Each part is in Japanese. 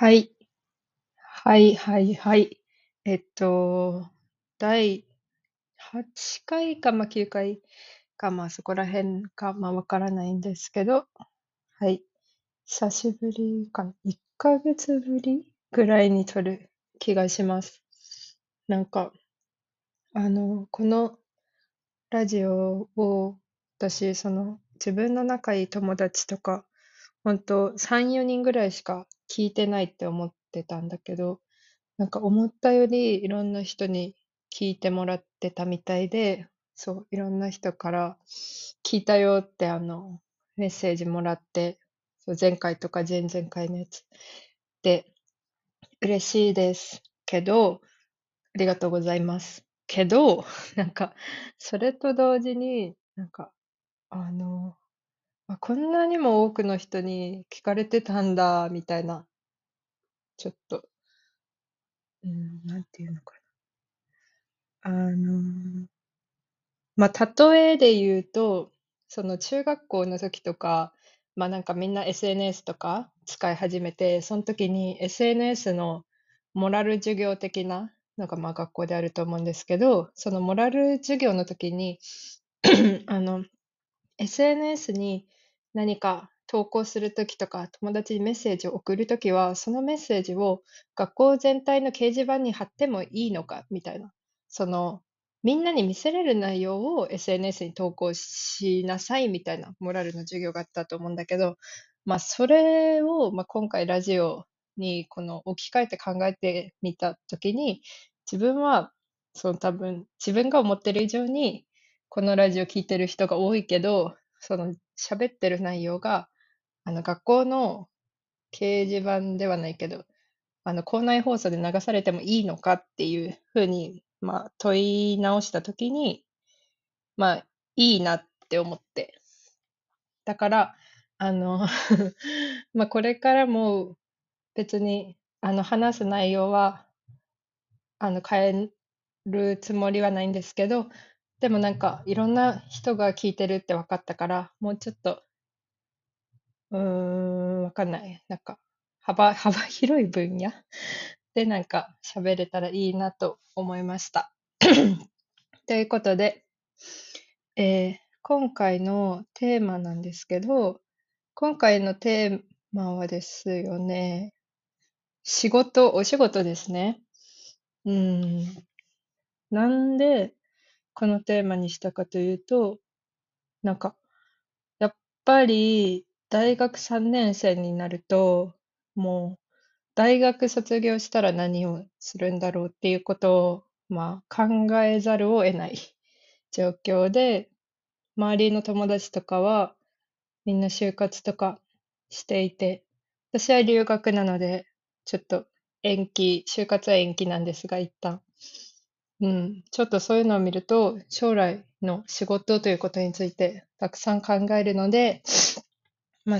はい。はい。えっと、第8回か、9回か、そこら辺か、わからないんですけど、はい。久しぶりかな。1ヶ月ぶりぐらいに撮る気がします。なんか、このラジオを、私、自分の仲いい友達とか、本当3、4人ぐらいしか聞いてないって思ってたんだけど、なんか思ったよりいろんな人に聞いてもらってたみたいで、そう、いろんな人から聞いたよってメッセージもらって、そう、前回とか前々回のやつで嬉しいですけど、ありがとうございますけど、なんかそれと同時に、なんかあの、こんなにも多くの人に聞かれてたんだみたいな、ちょっと、なんていうのかな。例えで言うと、その中学校の時とか、なんかみんな SNS とか使い始めて、その時に SNS のモラル授業的なのが学校であると思うんですけど、そのモラル授業の時に、あの、SNS に何か投稿するときとか、友達にメッセージを送るときは、そのメッセージを学校全体の掲示板に貼ってもいいのかみたいな、そのみんなに見せれる内容を SNS に投稿しなさいみたいなモラルの授業があったと思うんだけど、それを、今回ラジオに置き換えて考えてみたときに、自分は多分自分が思ってる以上にこのラジオ聞いてる人が多いけど、その喋ってる内容が、学校の掲示板ではないけど、校内放送で流されてもいいのかっていうふうに、問い直したときに、いいなって思って。だから、あの、これからも別に、話す内容は、変えるつもりはないんですけど、でもなんか、いろんな人が聞いてるって分かったから、もうちょっと、わかんない。なんか、幅広い分野でなんか喋れたらいいなと思いました。ということで、今回のテーマなんですけど、今回のテーマはですよね、お仕事ですね。うん。なんでこのテーマにしたかというと、なんか、やっぱり大学3年生になると、もう大学卒業したら何をするんだろうっていうことを、考えざるを得ない状況で、周りの友達とかはみんな就活とかしていて、私は留学なので、ちょっと就活は延期なんですが、一旦。ちょっとそういうのを見ると、将来の仕事ということについてたくさん考えるので、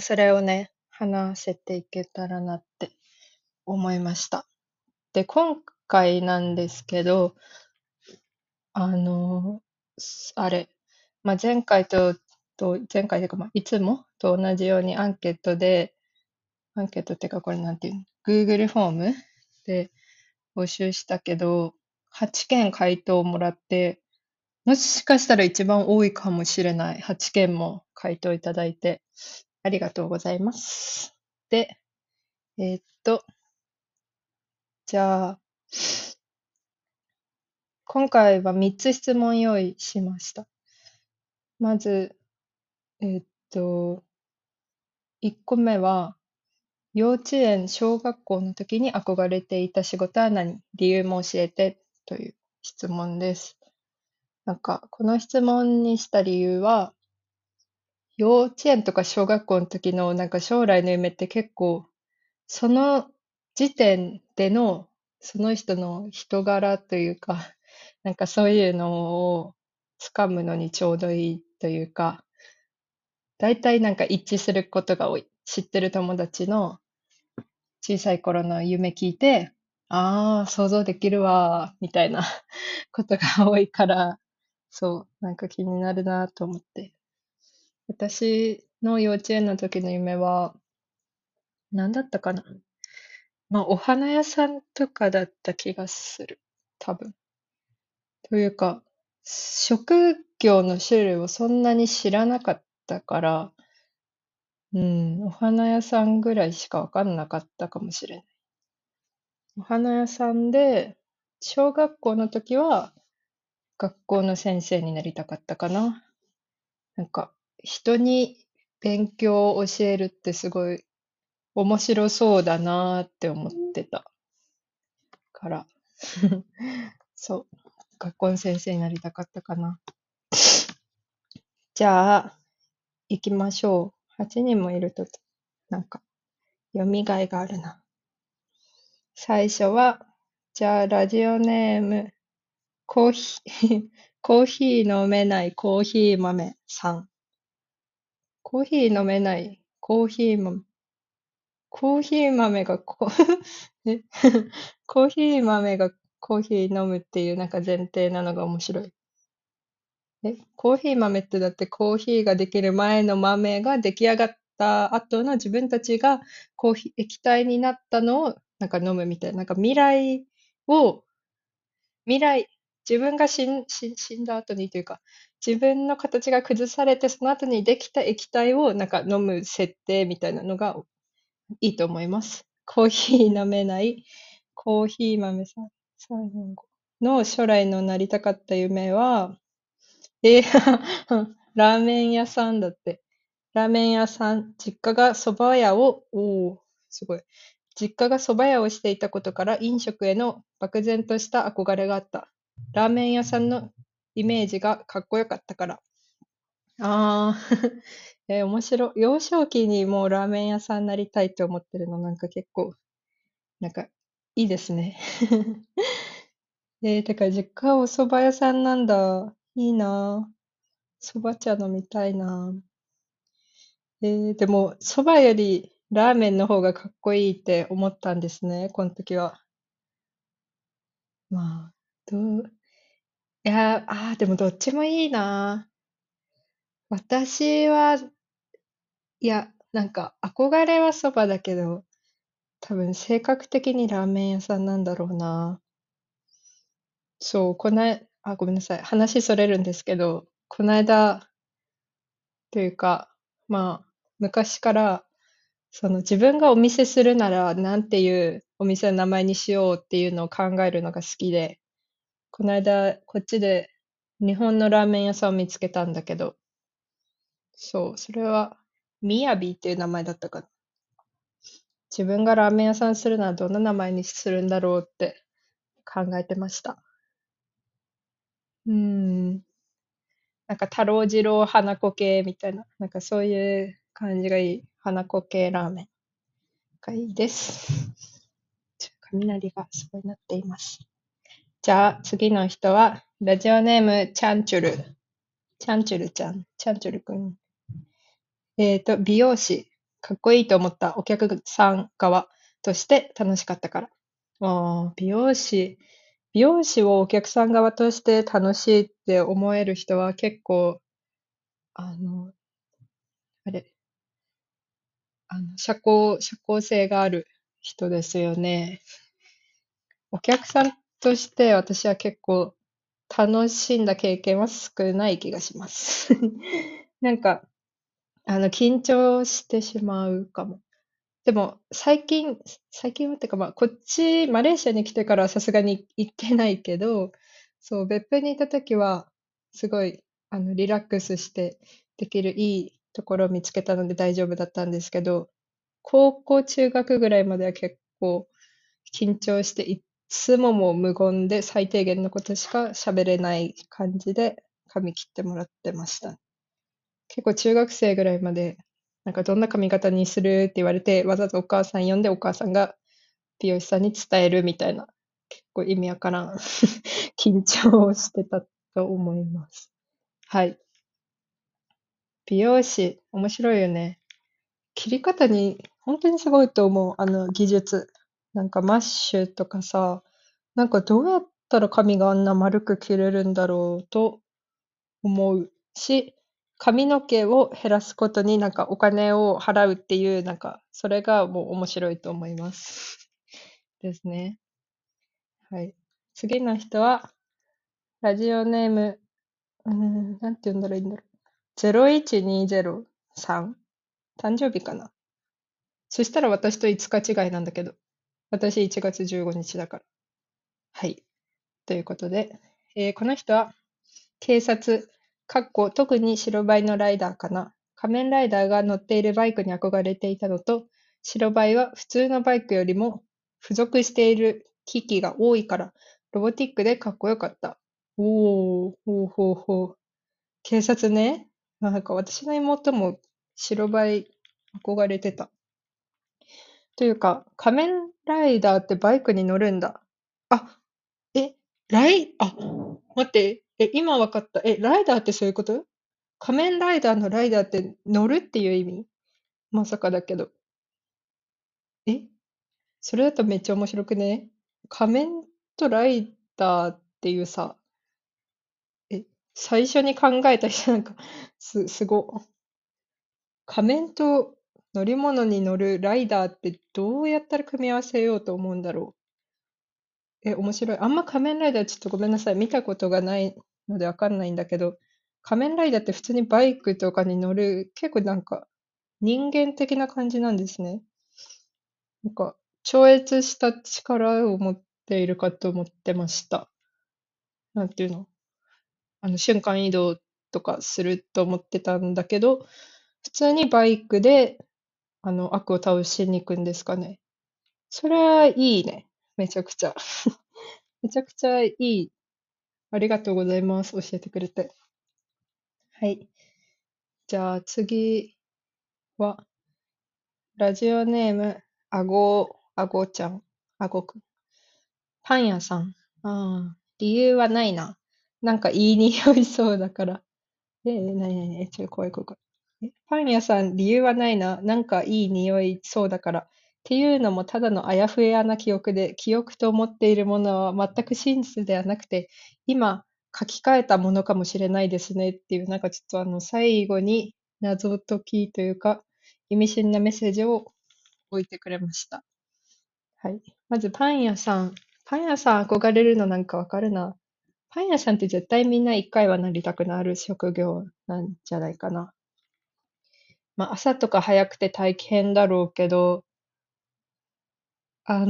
それをね、話せていけたらなって思いました。で、今回なんですけど、あの、あれ、前回というか、いつもと同じようにアンケートっていうか、これなんていうの？ Google フォームで募集したけど、8件回答をもらって、もしかしたら一番多いかもしれない。8件も回答いただいて、ありがとうございます。で、えーっと、じゃあ、今回は3つ質問用意しました。まず、えーっと、1個目は、幼稚園、小学校の時に憧れていた仕事は何？理由も教えてという質問です。なんか、この質問にした理由は、幼稚園とか小学校の時のなんか将来の夢って結構、その時点でのその人の人柄というか、なんかそういうのをつかむのにちょうどいいというか、大体なんか一致することが多い。知ってる友達の小さい頃の夢聞いて、ああ、想像できるわー、みたいな ことが多いから、そう、なんか気になるなと思って。私の幼稚園の時の夢は、何だったかな。まあ、お花屋さんとかだった気がする。多分。というか、職業の種類をそんなに知らなかったから、お花屋さんぐらいしかわかんなかったかもしれない。お花屋さんで、小学校の時は学校の先生になりたかったかな。なんか、人に勉強を教えるってすごい面白そうだなーって思ってたから、そう、学校の先生になりたかったかな。じゃあ、行きましょう。8人もいると、なんか、読みがいがあるな。最初は、じゃあ、ラジオネーム、コーヒー飲めないコーヒー豆さん。コーヒー飲めないコーヒー豆。コーヒー豆がコーヒー豆がコーヒー飲むっていうなんか前提なのが面白い。コーヒー豆ってだってコーヒーができる前の豆が出来上がった後の自分たちがコーヒー液体になったのをなんか飲むみたいな。なんか未来、自分が死んだ後にというか、自分の形が崩されて、その後にできた液体をなんか飲む設定みたいなのがいいと思います。コーヒー飲めないコーヒー豆さんの将来のなりたかった夢は、ラーメン屋さんだって。ラーメン屋さん、実家が蕎麦屋を、すごい。実家が蕎麦屋をしていたことから飲食への漠然とした憧れがあった。ラーメン屋さんのイメージがかっこよかったから。面白い。幼少期にもうラーメン屋さんになりたいと思ってるの、なんか結構、なんかいいですね。だから実家はお蕎麦屋さんなんだ。いいなぁ。蕎麦茶飲みたいなぁ。でも、蕎麦よりラーメンの方がかっこいいって思ったんですね、この時は。まあ、でもどっちもいいなぁ。私は、なんか憧れはそばだけど、多分性格的にラーメン屋さんなんだろうな。そう、ごめんなさい。話それるんですけど、こないだ、というか、まあ、昔から、自分がお店するなら、なんていうお店の名前にしようっていうのを考えるのが好きで、こないだ、こっちで日本のラーメン屋さんを見つけたんだけど、そう、それは、みやびっていう名前だったから。自分がラーメン屋さんするならどんな名前にするんだろうって考えてました。なんか太郎次郎花子系みたいな、なんかそういう感じがいい。花子系ラーメンがいいです。雷がすごいなっています。じゃあ次の人は、ラジオネーム、チャンチュルくん。美容師、かっこいいと思ったお客さん側として楽しかったから。美容師をお客さん側として楽しいって思える人は結構、あの、あれ、社交性がある人ですよね。お客さんとして私は結構楽しんだ経験は少ない気がします。なんか、緊張してしまうかも。でも、最近はってか、まあ、こっち、マレーシアに来てからはさすがに行ってないけど、そう、別府にいた時は、すごい、リラックスしてできるいいところを見つけたので大丈夫だったんですけど、高校、中学ぐらいまでは結構緊張して、いつももう無言で最低限のことしか喋れない感じで髪切ってもらってました。結構中学生ぐらいまで、なんかどんな髪型にするって言われて、わざわざお母さん呼んでお母さんが美容師さんに伝えるみたいな、結構意味わからん 緊張をしてたと思います。はい。美容師、面白いよね。切り方に本当にすごいと思う、技術。なんかマッシュとかさ、なんかどうやったら髪があんな丸く切れるんだろうと思うし、髪の毛を減らすことになんかお金を払うっていう、なんかそれがもう面白いと思います。ですね。はい。次の人は、ラジオネーム、なんて呼んだらいいんだろう。01203。誕生日かな。そしたら私と5日違いなんだけど。私1月15日だから。はい。ということで、この人は、警察、特に白バイのライダーかな。仮面ライダーが乗っているバイクに憧れていたのと、白バイは普通のバイクよりも付属している機器が多いから、ロボティックでかっこよかった。おー、ほうほうほう。警察ね。なんか私の妹も白バイ憧れてた。というか、仮面ライダーってバイクに乗るんだ。あ、え、待って、今わかった。ライダーってそういうこと？仮面ライダーのライダーって乗るっていう意味？まさかだけど。それだとめっちゃ面白くね？仮面とライダーっていうさ、最初に考えた人なんか、すご。仮面と乗り物に乗るライダーってどうやったら組み合わせようと思うんだろう。面白い。あんま仮面ライダーちょっとごめんなさい。見たことがないのでわかんないんだけど、仮面ライダーって普通にバイクとかに乗る、結構なんか人間的な感じなんですね。なんか超越した力を持っているかと思ってました。なんていうの？瞬間移動とかすると思ってたんだけど、普通にバイクで、悪を倒しに行くんですかね。それはいいね。めちゃくちゃ。めちゃくちゃいい。ありがとうございます。教えてくれて。はい。じゃあ次は、ラジオネーム、あごくん。パン屋さん。理由はないな。なんかいい匂いそうだから。ちょっと怖い。パン屋さん、理由はないな。なんかいい匂いそうだから。っていうのもただのあやふやな記憶で、記憶と思っているものは全く真実ではなくて、今書き換えたものかもしれないですねっていう、なんかちょっと最後に謎解きというか、意味深なメッセージを置いてくれました。はい。まずパン屋さん。パン屋さん憧れるのなんかわかるな。パン屋さんって絶対みんな一回はなりたくなる職業なんじゃないかな。まあ朝とか早くて大変だろうけど、なん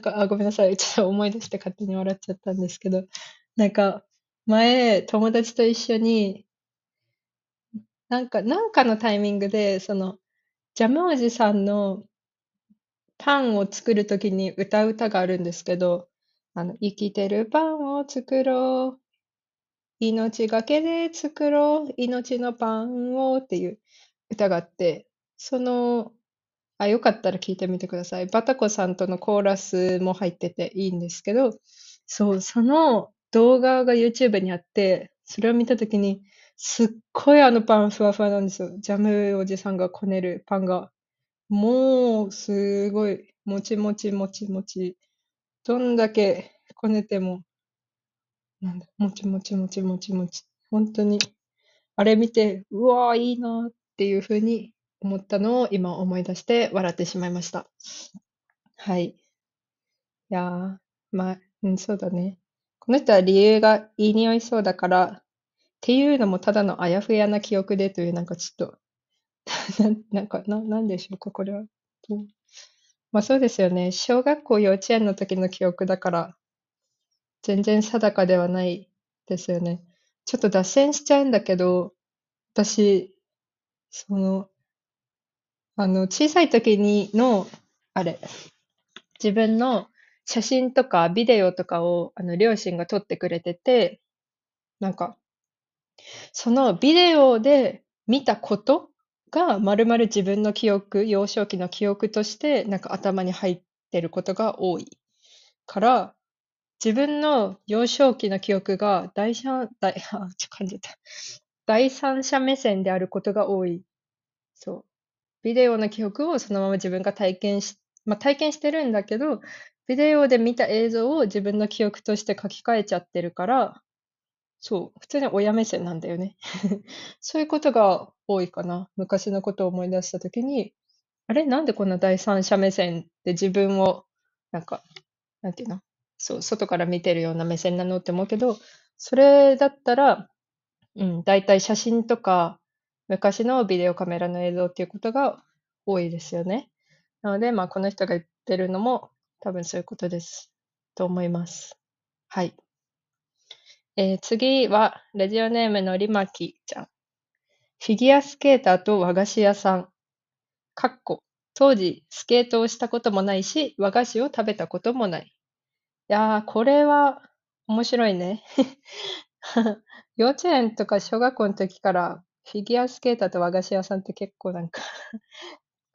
か、ごめんなさい。ちょっと思い出して勝手に笑っちゃったんですけど、なんか、前、友達と一緒に、なんかのタイミングで、ジャムおじさんのパンを作るときに歌う歌があるんですけど、生きてるパンを作ろう。命がけで作ろう。命のパンをっていう歌があって、よかったら聞いてみてください。バタコさんとのコーラスも入ってていいんですけど、そう、その動画が YouTube にあって、それを見たときに、すっごいパンふわふわなんですよ。ジャムおじさんがこねるパンが。もう、すごい、もちもちもちもち。どんだけこねても、もちもちもちもちもち。本当に、あれ見て、うわー、いいなっていうふうに、思ったのを今思い出して笑ってしまいました。はい。いやー、まあ、そうだね。この人は理由がいい匂いそうだから、っていうのもただのあやふやな記憶でという、なんかちょっと、なんでしょうか、これは。まあそうですよね。小学校、幼稚園の時の記憶だから、全然定かではないですよね。ちょっと脱線しちゃうんだけど、私、小さい時にの、自分の写真とかビデオとかを、両親が撮ってくれてて、なんか、そのビデオで見たことが、まるまる自分の記憶、幼少期の記憶として、なんか頭に入ってることが多いから、自分の幼少期の記憶が第三者目線であることが多い。そう。ビデオの記憶をそのまま自分が体験してるんだけど、ビデオで見た映像を自分の記憶として書き換えちゃってるから、そう、普通に親目線なんだよね。そういうことが多いかな。昔のことを思い出したときに、なんでこんな第三者目線で自分をなんか、なんていうの、そう、外から見てるような目線なのって思うけど、それだったら、だいたい写真とか、昔のビデオカメラの映像っていうことが多いですよね。なので、まあ、この人が言ってるのも、多分そういうことです、と思います。はい。次は、ラジオネームのりまきちゃん。フィギュアスケーターと和菓子屋さん。かっこ当時、スケートをしたこともないし、和菓子を食べたこともない。いやー、これは面白いね。幼稚園とか小学校の時から、フィギュアスケーターと和菓子屋さんって結構なんか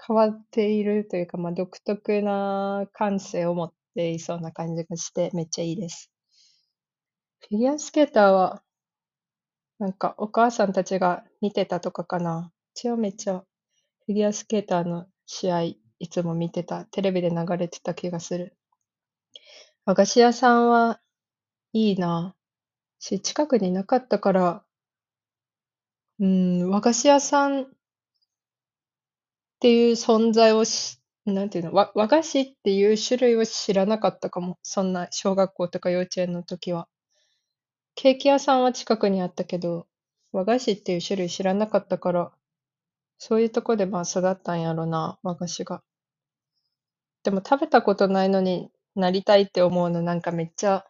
変わっているというか、まあ、独特な感性を持っていそうな感じがして、めっちゃいいです。フィギュアスケーターは、なんかお母さんたちが見てたとかかな。一応めっちゃフィギュアスケーターの試合いつも見てた。テレビで流れてた気がする。和菓子屋さんはいいな。近くになかったから、和菓子屋さんっていう存在をなんていうの、和菓子っていう種類を知らなかったかも。そんな小学校とか幼稚園の時は。ケーキ屋さんは近くにあったけど、和菓子っていう種類知らなかったから、そういうとこでまあ育ったんやろな、和菓子が。でも食べたことないのになりたいって思うのなんかめっちゃ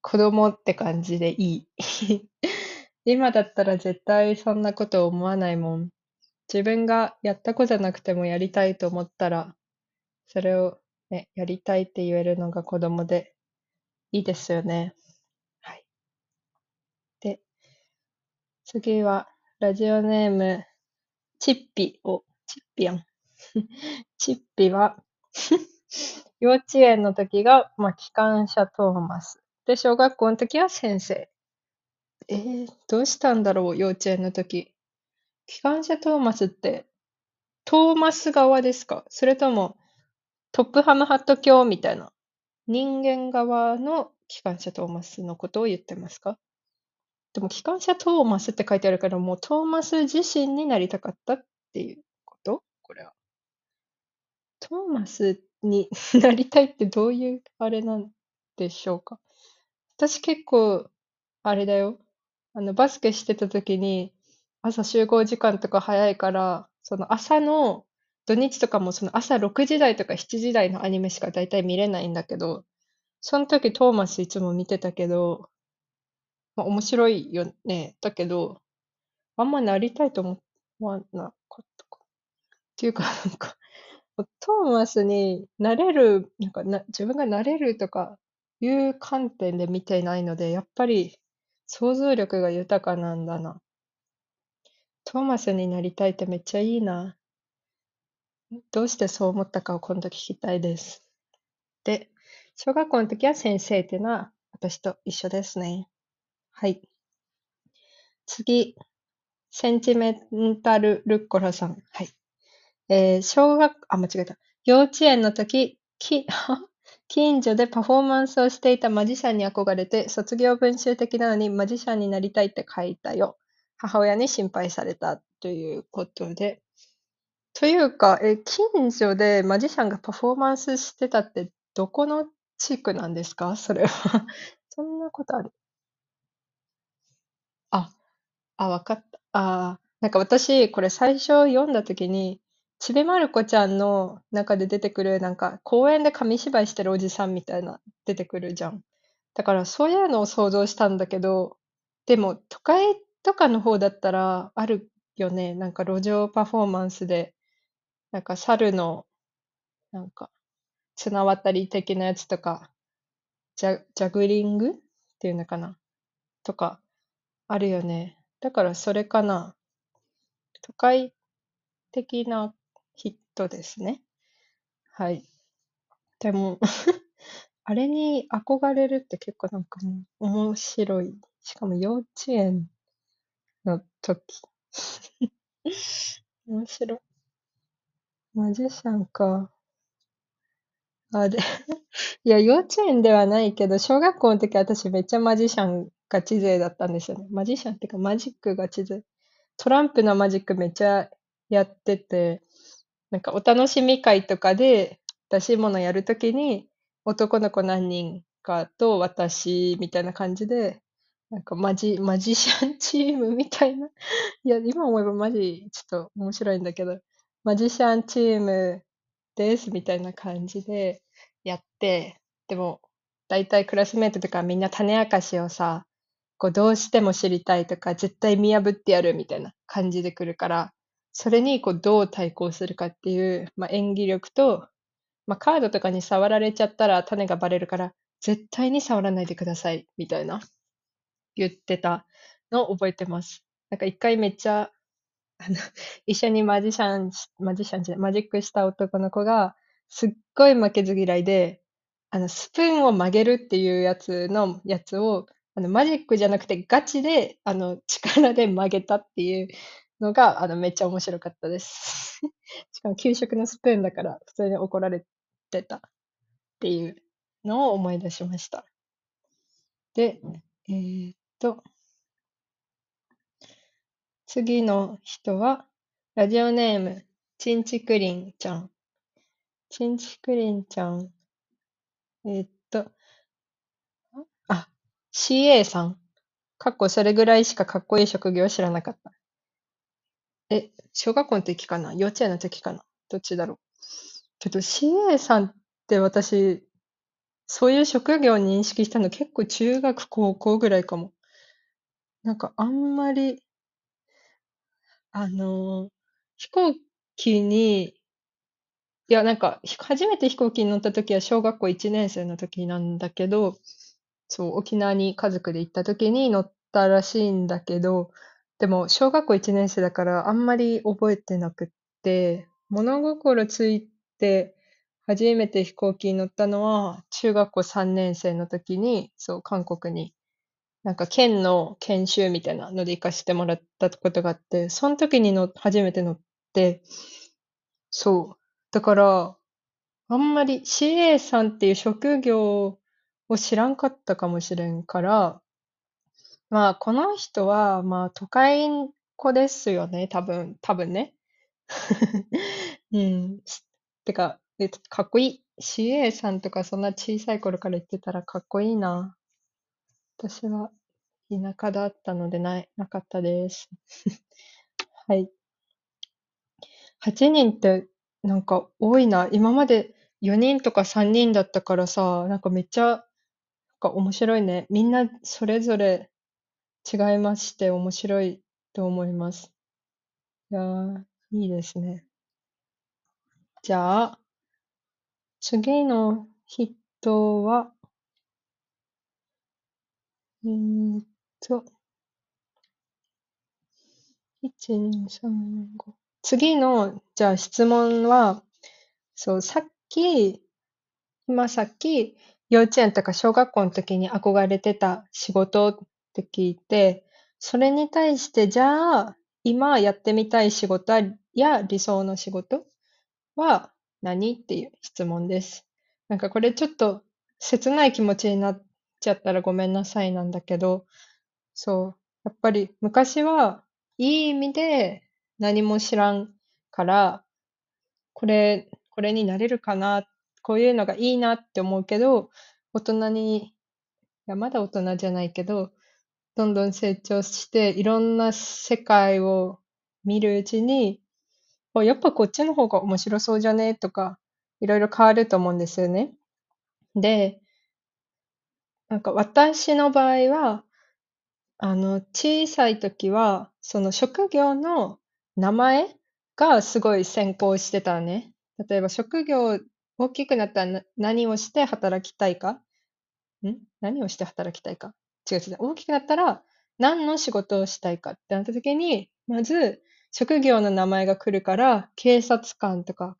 子供って感じでいい。今だったら絶対そんなこと思わないもん。自分がやったことなくてもやりたいと思ったら、それを、ね、やりたいって言えるのが子供でいいですよね。はい。で、次はラジオネーム、チッピを、チッピやん。チッピは、幼稚園の時が、まあ、機関車トーマス。で、小学校の時は先生。どうしたんだろう、幼稚園の時。機関車トーマスって、トーマス側ですか？それとも、トップハムハット教みたいな、人間側の機関車トーマスのことを言ってますか？でも、機関車トーマスって書いてあるから、もうトーマス自身になりたかったっていうこと？これは。トーマスになりたいってどういうあれなんでしょうか？私結構、あれだよ。バスケしてた時に、朝集合時間とか早いから、その朝の、土日とかもその朝6時台とか7時台のアニメしか大体見れないんだけど、その時トーマスいつも見てたけど、まあ面白いよね。だけど、あんまなりたいと思わなかったか。っていうかなんか、トーマスになれる、なんか自分がなれるとかいう観点で見ていないので、やっぱり、想像力が豊かなんだな。トーマスになりたいってめっちゃいいな。どうしてそう思ったかを今度聞きたいです。で、小学校の時は先生っていうのは私と一緒ですね。はい。次、センチメンタルルッコラさん。はい。間違えた。幼稚園の時、近所でパフォーマンスをしていたマジシャンに憧れて、卒業文集的なのにマジシャンになりたいって書いたよ。母親に心配されたということで。というか、近所でマジシャンがパフォーマンスしてたってどこの地区なんですか？それは。そんなことある？わかった。なんか私、これ最初読んだときに、ちびまる子ちゃんの中で出てくる、なんか公園で紙芝居してるおじさんみたいな出てくるじゃん。だからそういうのを想像したんだけど、でも都会とかの方だったらあるよね。なんか路上パフォーマンスで、なんか猿の、なんか綱渡り的なやつとか、ジャグリングっていうのかなとかあるよね。だからそれかな。都会的なヒットですね。はい。でもあれに憧れるって結構なんかもう面白い。しかも幼稚園の時面白い。マジシャンか。でいや幼稚園ではないけど、小学校の時私めっちゃマジシャンガチ勢だったんですよね。マジシャンっていうかマジックガチ勢。トランプのマジックめっちゃやってて、なんかお楽しみ会とかで、出し物やるときに、男の子何人かと私みたいな感じで、なんかマジシャンチームみたいな。いや、今思えばマジ、ちょっと面白いんだけど、マジシャンチームですみたいな感じでやって、でも、大体クラスメートとかみんな種明かしをさ、こうどうしても知りたいとか、絶対見破ってやるみたいな感じで来るから、それにこうどう対抗するかっていう、演技力と、カードとかに触られちゃったら種がバレるから、絶対に触らないでくださいみたいな。言ってたのを覚えてます。なんか一回めっちゃ一緒にマジックした男の子がすっごい負けず嫌いで、スプーンを曲げるっていうやつをマジックじゃなくてガチで力で曲げたっていうのがめっちゃ面白かったです。しかも給食のスプーンだから普通に怒られてたっていうのを思い出しました。で、次の人は、ラジオネーム、ちんちくりんちゃん。ちんちくりんちゃん。CA さん。それぐらいしかかっこいい職業知らなかった。小学校の時かな？幼稚園の時かな？どっちだろう。けど CA さんって私、そういう職業を認識したの結構中学高校ぐらいかも。なんかあんまり、飛行機に、いやなんか初めて飛行機に乗った時は小学校1年生の時なんだけど、そう、沖縄に家族で行った時に乗ったらしいんだけど、でも小学校1年生だからあんまり覚えてなくって、物心ついて、初めて飛行機に乗ったのは中学校3年生の時に、そう韓国になんか県の研修みたいなので行かせてもらったことがあって、その時に初めて乗って、そうだからあんまり CA さんっていう職業を知らんかったかもしれんから、この人は都会ん子ですよね、多分ねてかかっこいい。CA さんとかそんな小さい頃から言ってたらかっこいいな。私は田舎だったのでなかったです。はい。8人ってなんか多いな。今まで4人とか3人だったからさ、なんかめっちゃなんか面白いね。みんなそれぞれ違いまして面白いと思います。いやー、いいですね。じゃあ、次の人は、1、2、3、4、5。次の、じゃあ質問は、そう、さっき、幼稚園とか小学校の時に憧れてた仕事って聞いて、それに対して、じゃあ、今やってみたい仕事や理想の仕事は、何っていう質問です。なんかこれちょっと切ない気持ちになっちゃったらごめんなさいなんだけど、そう、やっぱり昔はいい意味で何も知らんから、これになれるかな、こういうのがいいなって思うけど、大人に、いやまだ大人じゃないけど、どんどん成長していろんな世界を見るうちに、やっぱこっちの方が面白そうじゃねとか、いろいろ変わると思うんですよね。で、なんか私の場合は、小さい時は、その職業の名前がすごい先行してたね。例えば職業大きくなったら何をして働きたいか。何をして働きたいか。違う。大きくなったら何の仕事をしたいかってなった時に、まず、職業の名前が来るから、警察官とか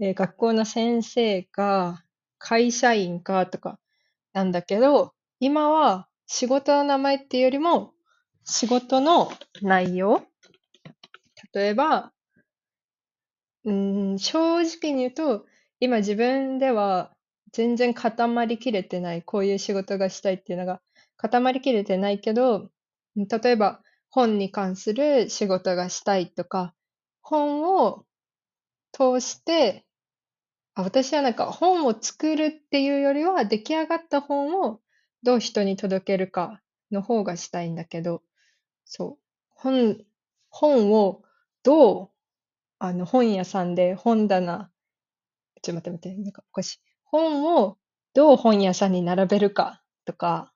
学校の先生か、会社員かとかなんだけど、今は仕事の名前っていうよりも、仕事の内容。例えば、正直に言うと、今自分では全然固まりきれてない、こういう仕事がしたいっていうのが固まりきれてないけど、例えば、本に関する仕事がしたいとか、本を通して私はなんか本を作るっていうよりは、出来上がった本をどう人に届けるかの方がしたいんだけど、そう。本をどう、本屋さんで本棚、ちょっと待って、なんかおかしい。本をどう本屋さんに並べるかとか、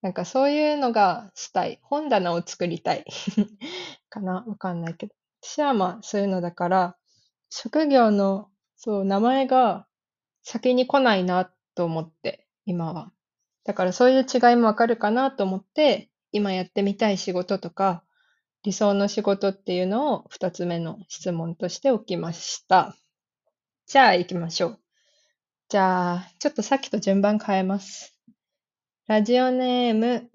なんかそういうのがしたい。本棚を作りたい。かなわかんないけど。私はまあそういうのだから、職業の、そう、名前が先に来ないなと思って、今は。だからそういう違いもわかるかなと思って、今やってみたい仕事とか、理想の仕事っていうのを二つ目の質問としておきました。じゃあ行きましょう。じゃあ、ちょっとさっきと順番変えます。ラジオネーム、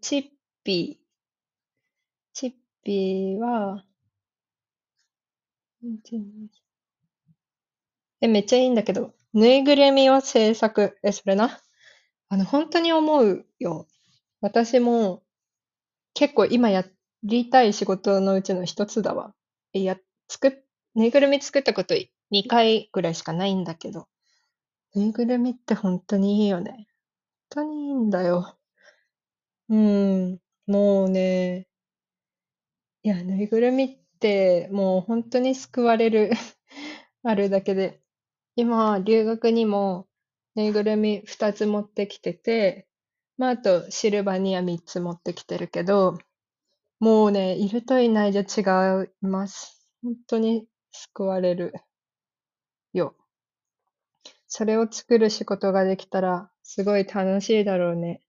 チッピー。チッピーは、めっちゃいいんだけど、ぬいぐるみを制作。それな。本当に思うよ。私も結構今やりたい仕事のうちの一つだわ。いや、ぬいぐるみ作ったこと2回ぐらいしかないんだけど、ぬいぐるみって本当にいいよね。本当にいいんだよ。もうね、いや、ぬいぐるみってもう本当に救われる。あるだけで。今、留学にもぬいぐるみ2つ持ってきてて、まあ、あとシルバニア3つ持ってきてるけど、もうね、いるといないじゃ違います。本当に救われるよ。それを作る仕事ができたら、すごい楽しいだろうね。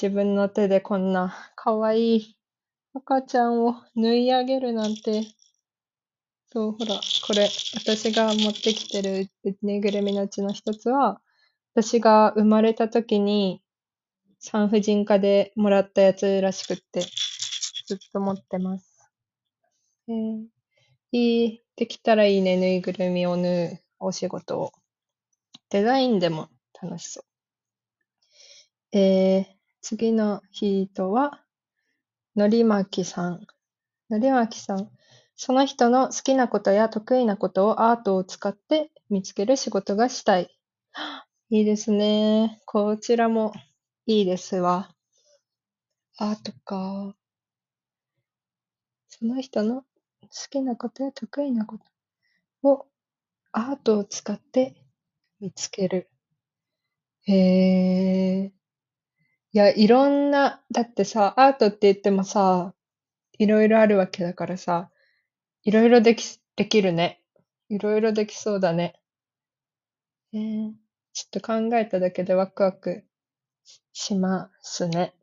自分の手でこんな可愛い赤ちゃんを縫い上げるなんて。そう、ほら、これ、私が持ってきてるぬいぐるみのうちの一つは、私が生まれた時に産婦人科でもらったやつらしくって、ずっと持ってます。えーできたらいいね、ぬいぐるみを縫うお仕事を。デザインでも楽しそう。次の人は、のりまきさん。のりまきさん。その人の好きなことや得意なことをアートを使って見つける仕事がしたい。いいですね。こちらもいいですわ。アートか。その人の好きなことや得意なことをアートを使って見つける。いや、いろんな、だってさ、アートって言ってもさ、いろいろあるわけだからさ、いろいろできるね。いろいろできそうだね。ちょっと考えただけでワクワクしますね。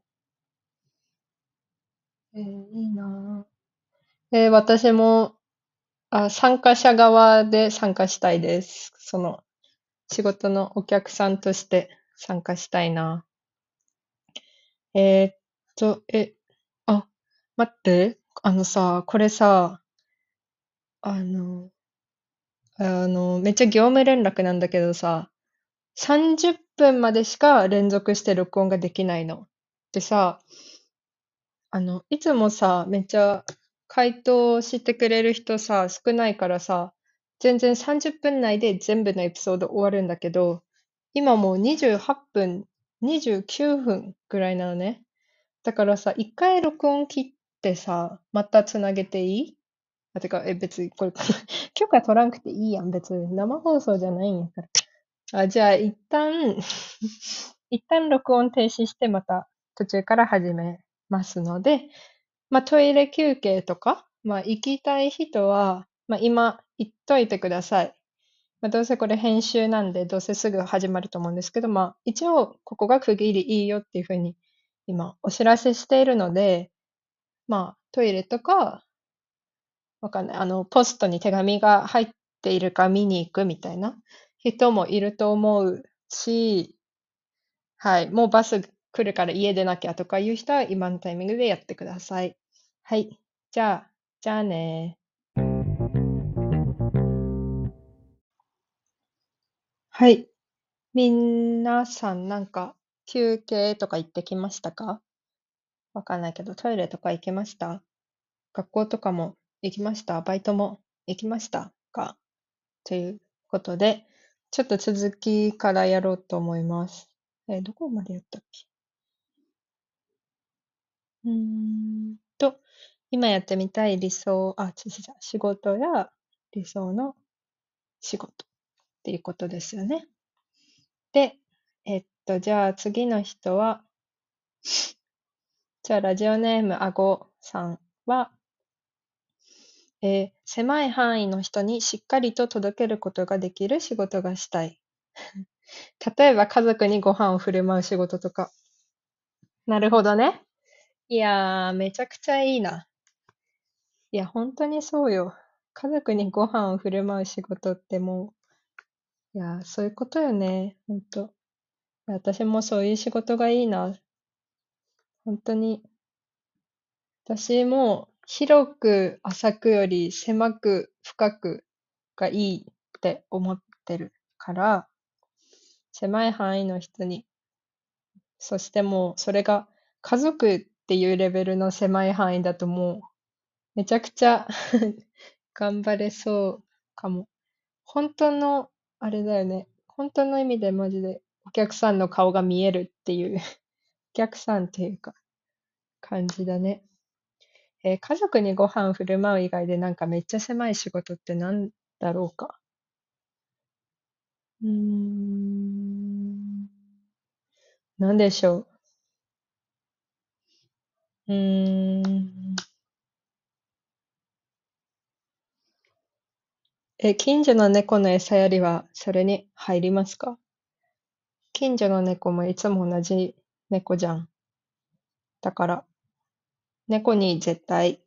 いいなぁ。私も、参加者側で参加したいです。その、仕事のお客さんとして参加したいなぁ。あ、待って。これさ、めっちゃ業務連絡なんだけどさ、30分までしか連続して録音ができないの。でさ、いつもさ、めっちゃ回答してくれる人さ、少ないからさ、全然30分内で全部のエピソード終わるんだけど、今もう28分、29分ぐらいなのね。だからさ、一回録音切ってさ、またつなげていい？てか、別に、これ、許可取らんくていいやん、別に。生放送じゃないんやから。じゃあ、一旦、録音停止して、また途中から始めますので、まあ、トイレ休憩とか、まあ、行きたい人は、まあ、今、行っといてください。まあ、どうせこれ編集なんで、どうせすぐ始まると思うんですけど、まあ、一応、ここが区切りいいよっていうふうに、今、お知らせしているので、まあ、トイレとか、わかんない。ポストに手紙が入っているか見に行くみたいな人もいると思うし、はい。もうバス来るから家出なきゃとかいう人は今のタイミングでやってください。はい。じゃあね。はい。皆さんなんか休憩とか行ってきましたか？わかんないけど、トイレとか行きました？学校とかも行きました？バイトも行きましたか？ということで、ちょっと続きからやろうと思います。どこまでやったっけ？今やってみたい理想、仕事や理想の仕事っていうことですよね。で、じゃあ次の人は、じゃあラジオネームあごさんは、狭い範囲の人にしっかりと届けることができる仕事がしたい。例えば家族にご飯を振る舞う仕事とか。なるほどね。いやー、めちゃくちゃいいな。いや、本当にそうよ。家族にご飯を振る舞う仕事ってもう、いやー、そういうことよね。本当。私もそういう仕事がいいな。本当に。私も広く浅くより狭く深くがいいって思ってるから、狭い範囲の人に、そしてもうそれが家族っていうレベルの狭い範囲だともうめちゃくちゃ頑張れそうかも。本当のあれだよね。本当の意味でマジでお客さんの顔が見えるっていう、お客さんっていうか感じだね。家族にご飯を振る舞う以外でなんかめっちゃ狭い仕事ってなんだろうか。なんでしょう。近所の猫の餌やりはそれに入りますか？近所の猫もいつも同じ猫じゃん。だから、猫に絶対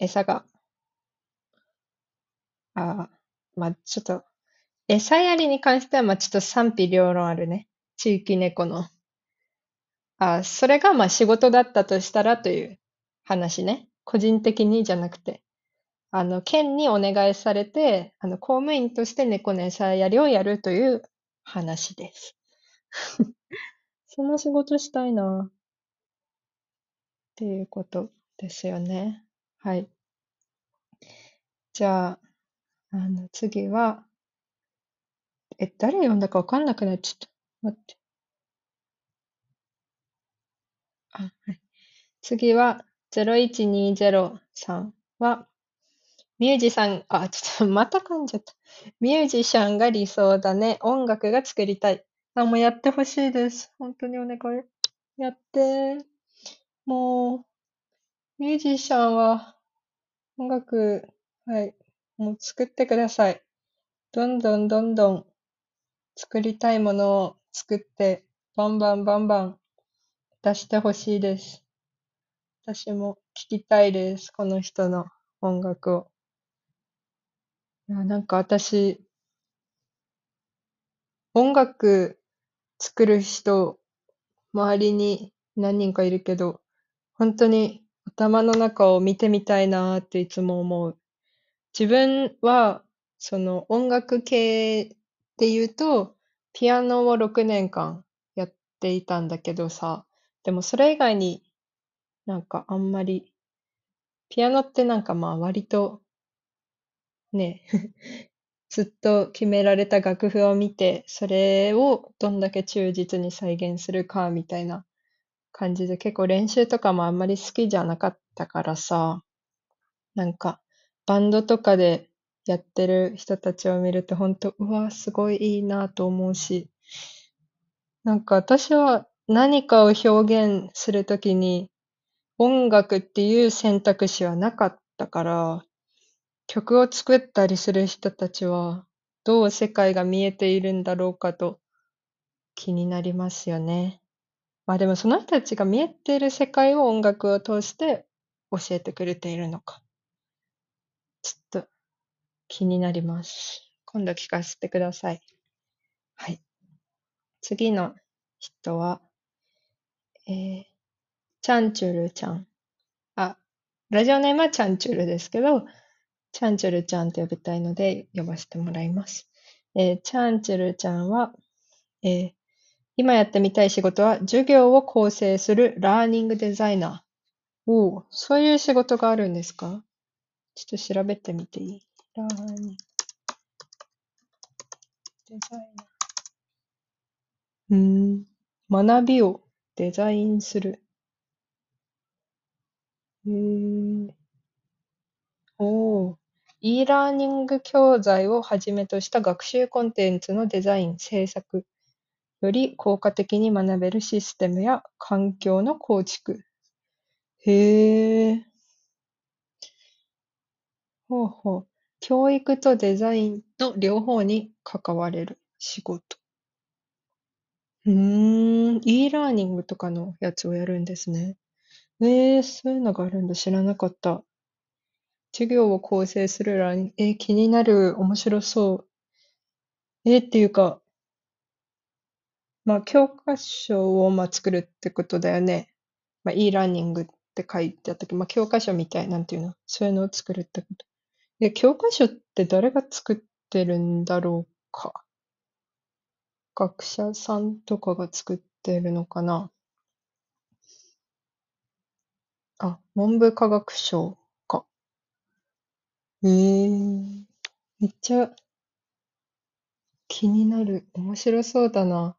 餌が、ちょっと、餌やりに関しては、ちょっと賛否両論あるね。地域猫の。それが、仕事だったとしたらという話ね。個人的にじゃなくて。県にお願いされて、公務員として猫の餌やりをやるという話です。そんな仕事したいな。っていうことですよね。はい。じゃあ、次は、誰読んだかわかんなくなっちゃった。待って。はい。次は、0120さんは、また噛んじゃった。ミュージシャンが理想だね。音楽が作りたい。もうやってほしいです。本当にお願い。やってー。もう、ミュージシャンは音楽、はい、もう作ってください。どんどん作りたいものを作って、バンバン出してほしいです。私も聴きたいです。この人の音楽を。いや、なんか私、音楽作る人、周りに何人かいるけど、本当に頭の中を見てみたいなっていつも思う。自分はその音楽系っていうとピアノを6年間やっていたんだけどさ、でもそれ以外になんかあんまりピアノってなんか割とねずっと決められた楽譜を見てそれをどんだけ忠実に再現するかみたいな感じで結構練習とかもあんまり好きじゃなかったからさ、なんかバンドとかでやってる人たちを見ると本当うわすごいいいなと思うし、なんか私は何かを表現するときに音楽っていう選択肢はなかったから、曲を作ったりする人たちはどう世界が見えているんだろうかと気になりますよね。でもその人たちが見えている世界を音楽を通して教えてくれているのか。ちょっと気になります。今度聞かせてください。はい。次の人は、チャンチュルちゃん。ラジオネームはチャンチュルですけど、チャンチュルちゃんと呼びたいので呼ばせてもらいます。チャンチュルちゃんは、今やってみたい仕事は、授業を構成するラーニングデザイナー。そういう仕事があるんですか？ちょっと調べてみていい？ラーニング。デザイナー。学びをデザインする。えー、おー。e ラーニング教材をはじめとした学習コンテンツのデザイン、制作、より効果的に学べるシステムや環境の構築。へえ。ほうほう。教育とデザインの両方に関われる仕事。e ラーニングとかのやつをやるんですね。そういうのがあるんだ。知らなかった。授業を構成するライン。気になる。面白そう。っていうか、まあ、教科書を作るってことだよね。まあ、e ラーニングって書いてあったけど、まあ、教科書みたい、なんていうの、そういうのを作るってこと。教科書って誰が作ってるんだろうか。学者さんとかが作ってるのかな。あ、文部科学省か。えー、めっちゃ気になる。面白そうだな。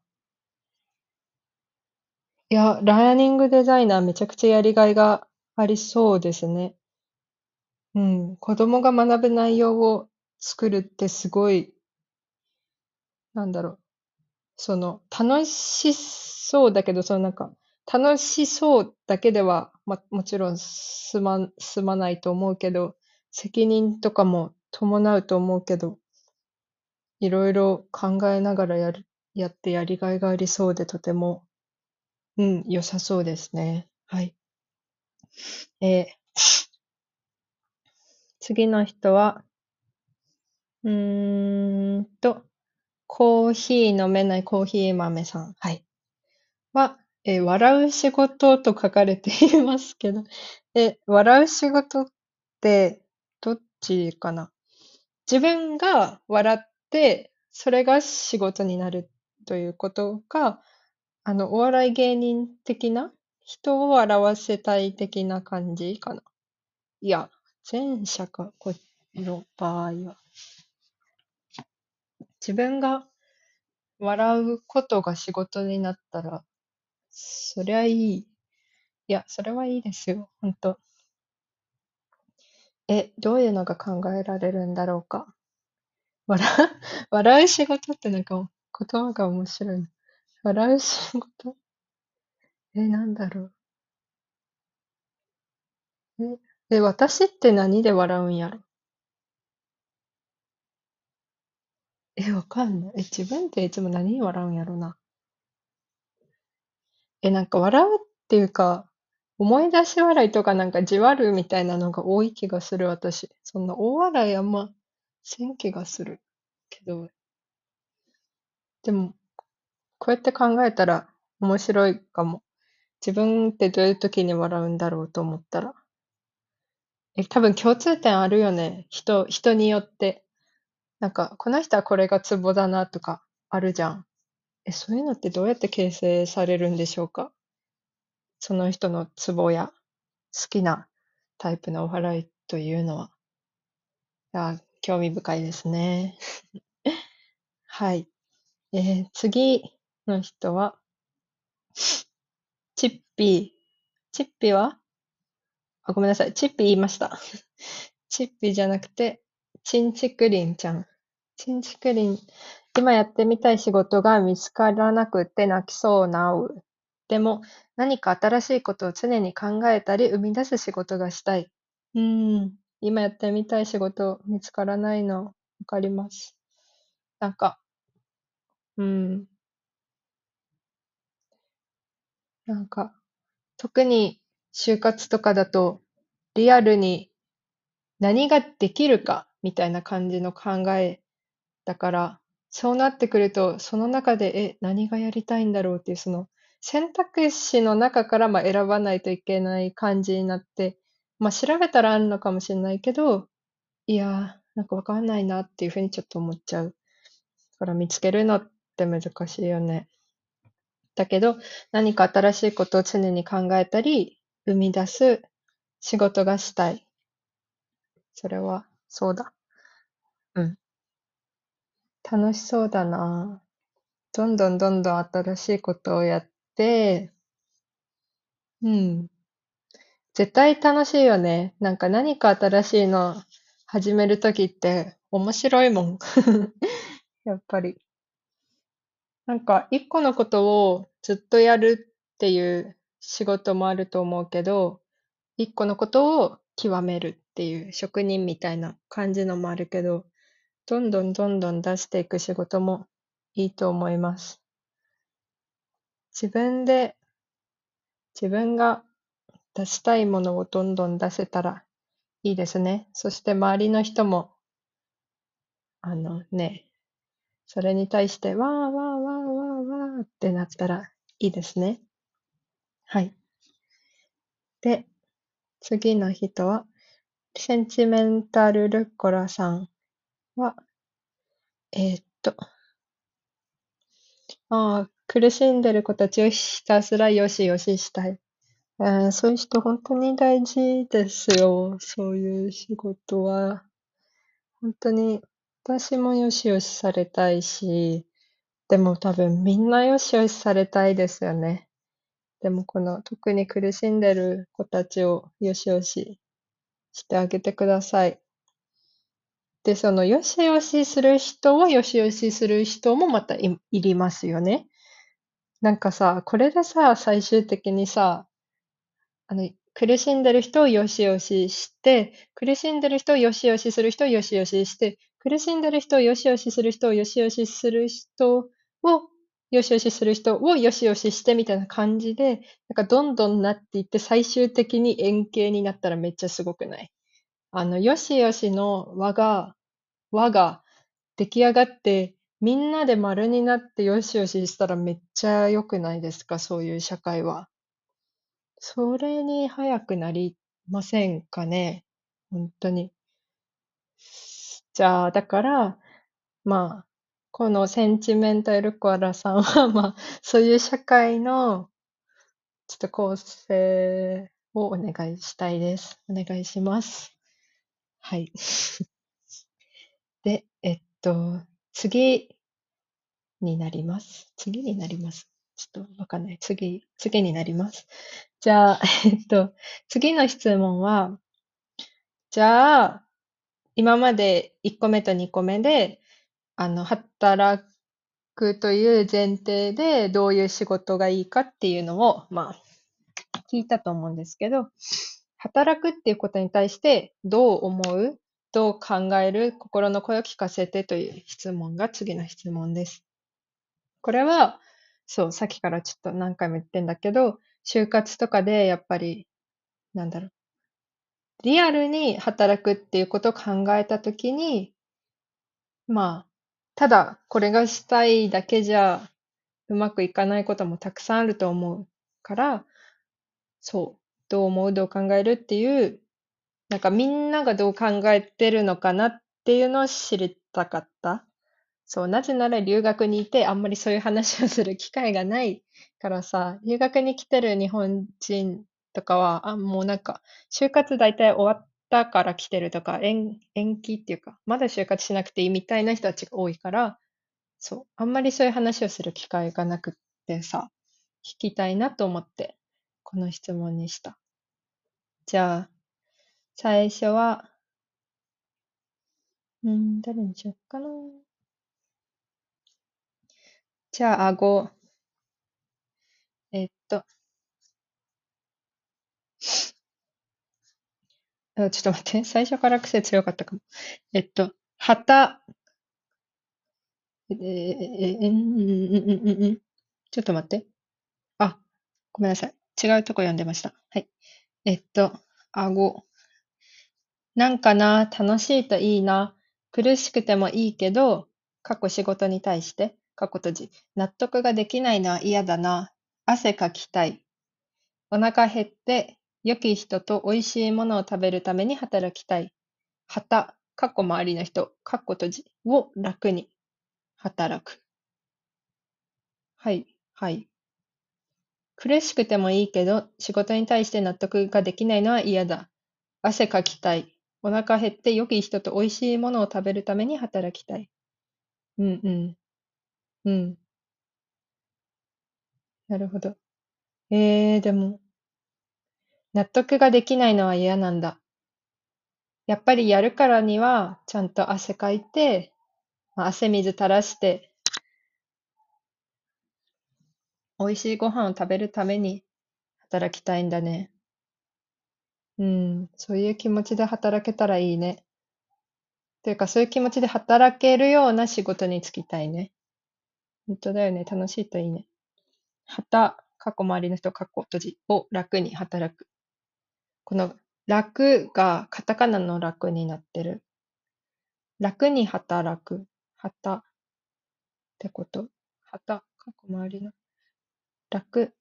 いや、ラーニングデザイナーめちゃくちゃやりがいがありそうですね。子供が学ぶ内容を作るってすごい、なんだろう。楽しそうだけど、楽しそうだけでは、もちろん済まないと思うけど、責任とかも伴うと思うけど、いろいろ考えながらやってやりがいがありそうで、とても、良さそうですね。はい。えー次の人は、コーヒー飲めないコーヒー豆さん。笑う仕事と書かれていますけど、笑う仕事ってどっちかな。自分が笑って、それが仕事になるということか、お笑い芸人的な、人を笑わせたい的な感じかな。いや、前者か、この場合は。自分が笑うことが仕事になったら、そりゃいい。いや、それはいいですよ、ほんと。どういうのが考えられるんだろうか。笑笑う仕事って言葉が面白いな。笑う仕事なんだろう。私って何で笑うんやろ。わかんない。自分っていつも何に笑うんやろな。笑うっていうか、思い出し笑いとかじわるみたいなのが多い気がする、私。そんな大笑いあんません気がするけど、でも、こうやって考えたら面白いかも。自分ってどういう時に笑うんだろうと思ったら。多分共通点あるよね。人によって。この人はこれがツボだなとかあるじゃん。そういうのってどうやって形成されるんでしょうか。その人のツボや好きなタイプのお笑いというのは。興味深いですね。はい。次の人は、チッピー。チッピーはごめんなさい。チッピー言いました。チッピーじゃなくて、チンチクリンちゃん。チンチクリン。今やってみたい仕事が見つからなくて泣きそうなう。でも、何か新しいことを常に考えたり、生み出す仕事がしたい。今やってみたい仕事見つからないの、わかります。なんか、うん、なんか、特に就活とかだと、リアルに何ができるかみたいな感じの考えだから、そうなってくると、その中で、何がやりたいんだろうっていう、その選択肢の中から選ばないといけない感じになって、調べたらあるのかもしれないけど、いやー、わかんないなっていうふうにちょっと思っちゃう。だから見つけるのって難しいよね。だけど、何か新しいことを常に考えたり、生み出す仕事がしたい。それは、そうだ。うん。楽しそうだな。どんどん新しいことをやって、うん。絶対楽しいよね。なんか何か新しいの始めるときって面白いもん。やっぱり。なんか一個のことをずっとやるっていう仕事もあると思うけど、一個のことを極めるっていう職人みたいな感じのもあるけど、どんどん出していく仕事もいいと思います。自分で自分が出したいものをどんどん出せたらいいですね。そして周りの人も、ね、それに対して、わーわーわーわーわーってなったらいいですね。はい。で、次の人は、センチメンタルルッコラさんは、えーっと、苦しんでる子たちをひたすらよしよししたい。そういう人本当に大事ですよ。そういう仕事は。本当に、私もよしよしされたいし、でも多分みんなよしよしされたいですよね。でも特に苦しんでる子たちをよしよししてあげてください。で、そのよしよしする人はよしよしする人もまたいりますよね。なんかさ、これでさ、最終的にさ、苦しんでる人をよしよしして、苦しんでる人をよしよしする人をよしよしして、苦しんでる人をよしよしする人をよしよしする人を、よしよしする人をよしよししてみたいな感じで、なんかどんどんなっていって、最終的に円形になったらめっちゃすごくない？よしよしの輪が出来上がって、みんなで丸になってよしよししたらめっちゃ良くないですか、そういう社会は。それに早くなりませんかね、本当に。じゃあ、だから、まあ、このセンチメンタルコアラさんは、まあ、そういう社会のちょっと構成をお願いしたいです。お願いします。はい。で、次になります。次になります。ちょっとわかんない。次になります。じゃあ、次の質問は、じゃあ、今まで1個目と2個目で、働くという前提で、どういう仕事がいいかっていうのを、まあ、聞いたと思うんですけど、働くっていうことに対してどう思う、どう考える、心の声を聞かせてという質問が次の質問です。これは、そう、さっきからちょっと何回も言ってんだけど、就活とかでやっぱり、なんだろう、リアルに働くっていうことを考えたときに、まあ、ただこれがしたいだけじゃうまくいかないこともたくさんあると思うから、そう、どう思う、どう考えるっていう、なんかみんながどう考えてるのかなっていうのを知りたかった。そう、なぜなら留学にいてあんまりそういう話をする機会がないからさ、留学に来てる日本人とかは、もうなんか、就活大体終わったから来てるとか、延期っていうか、まだ就活しなくていいみたいな人たちが多いから、そう、あんまりそういう話をする機会がなくってさ、聞きたいなと思って、この質問にした。じゃあ、最初は、誰にしよっかな。じゃあ、えっと、ちょっと待って、最初から癖強かったかも。えっと、はた、えーえーうんうんうんうんうん。ちょっと待って。あ、ごめんなさい。違うとこ読んでました。はい。えっと、あご。なんかな、楽しいといいな。苦しくてもいいけど、過去仕事に対して、過去閉じ、納得ができないのは嫌だな。汗かきたい。お腹減って、良き人と美味しいものを食べるために働きたい。旗、過去周りの人、過去閉じを楽に働く。はい、はい。苦しくてもいいけど、仕事に対して納得ができないのは嫌だ。汗かきたい。お腹減って良き人と美味しいものを食べるために働きたい。うんうん。うん。なるほど。でも、納得ができないのは嫌なんだ。やっぱりやるからには、ちゃんと汗かいて、まあ汗水垂らして、美味しいご飯を食べるために働きたいんだね。そういう気持ちで働けたらいいね。というか、そういう気持ちで働けるような仕事に就きたいね。本当だよね。楽しいといいね。過去周りの人、過去閉じを楽に働く。この楽がカタカナの楽になってる。楽に働く。働ってこと。過去周りの楽。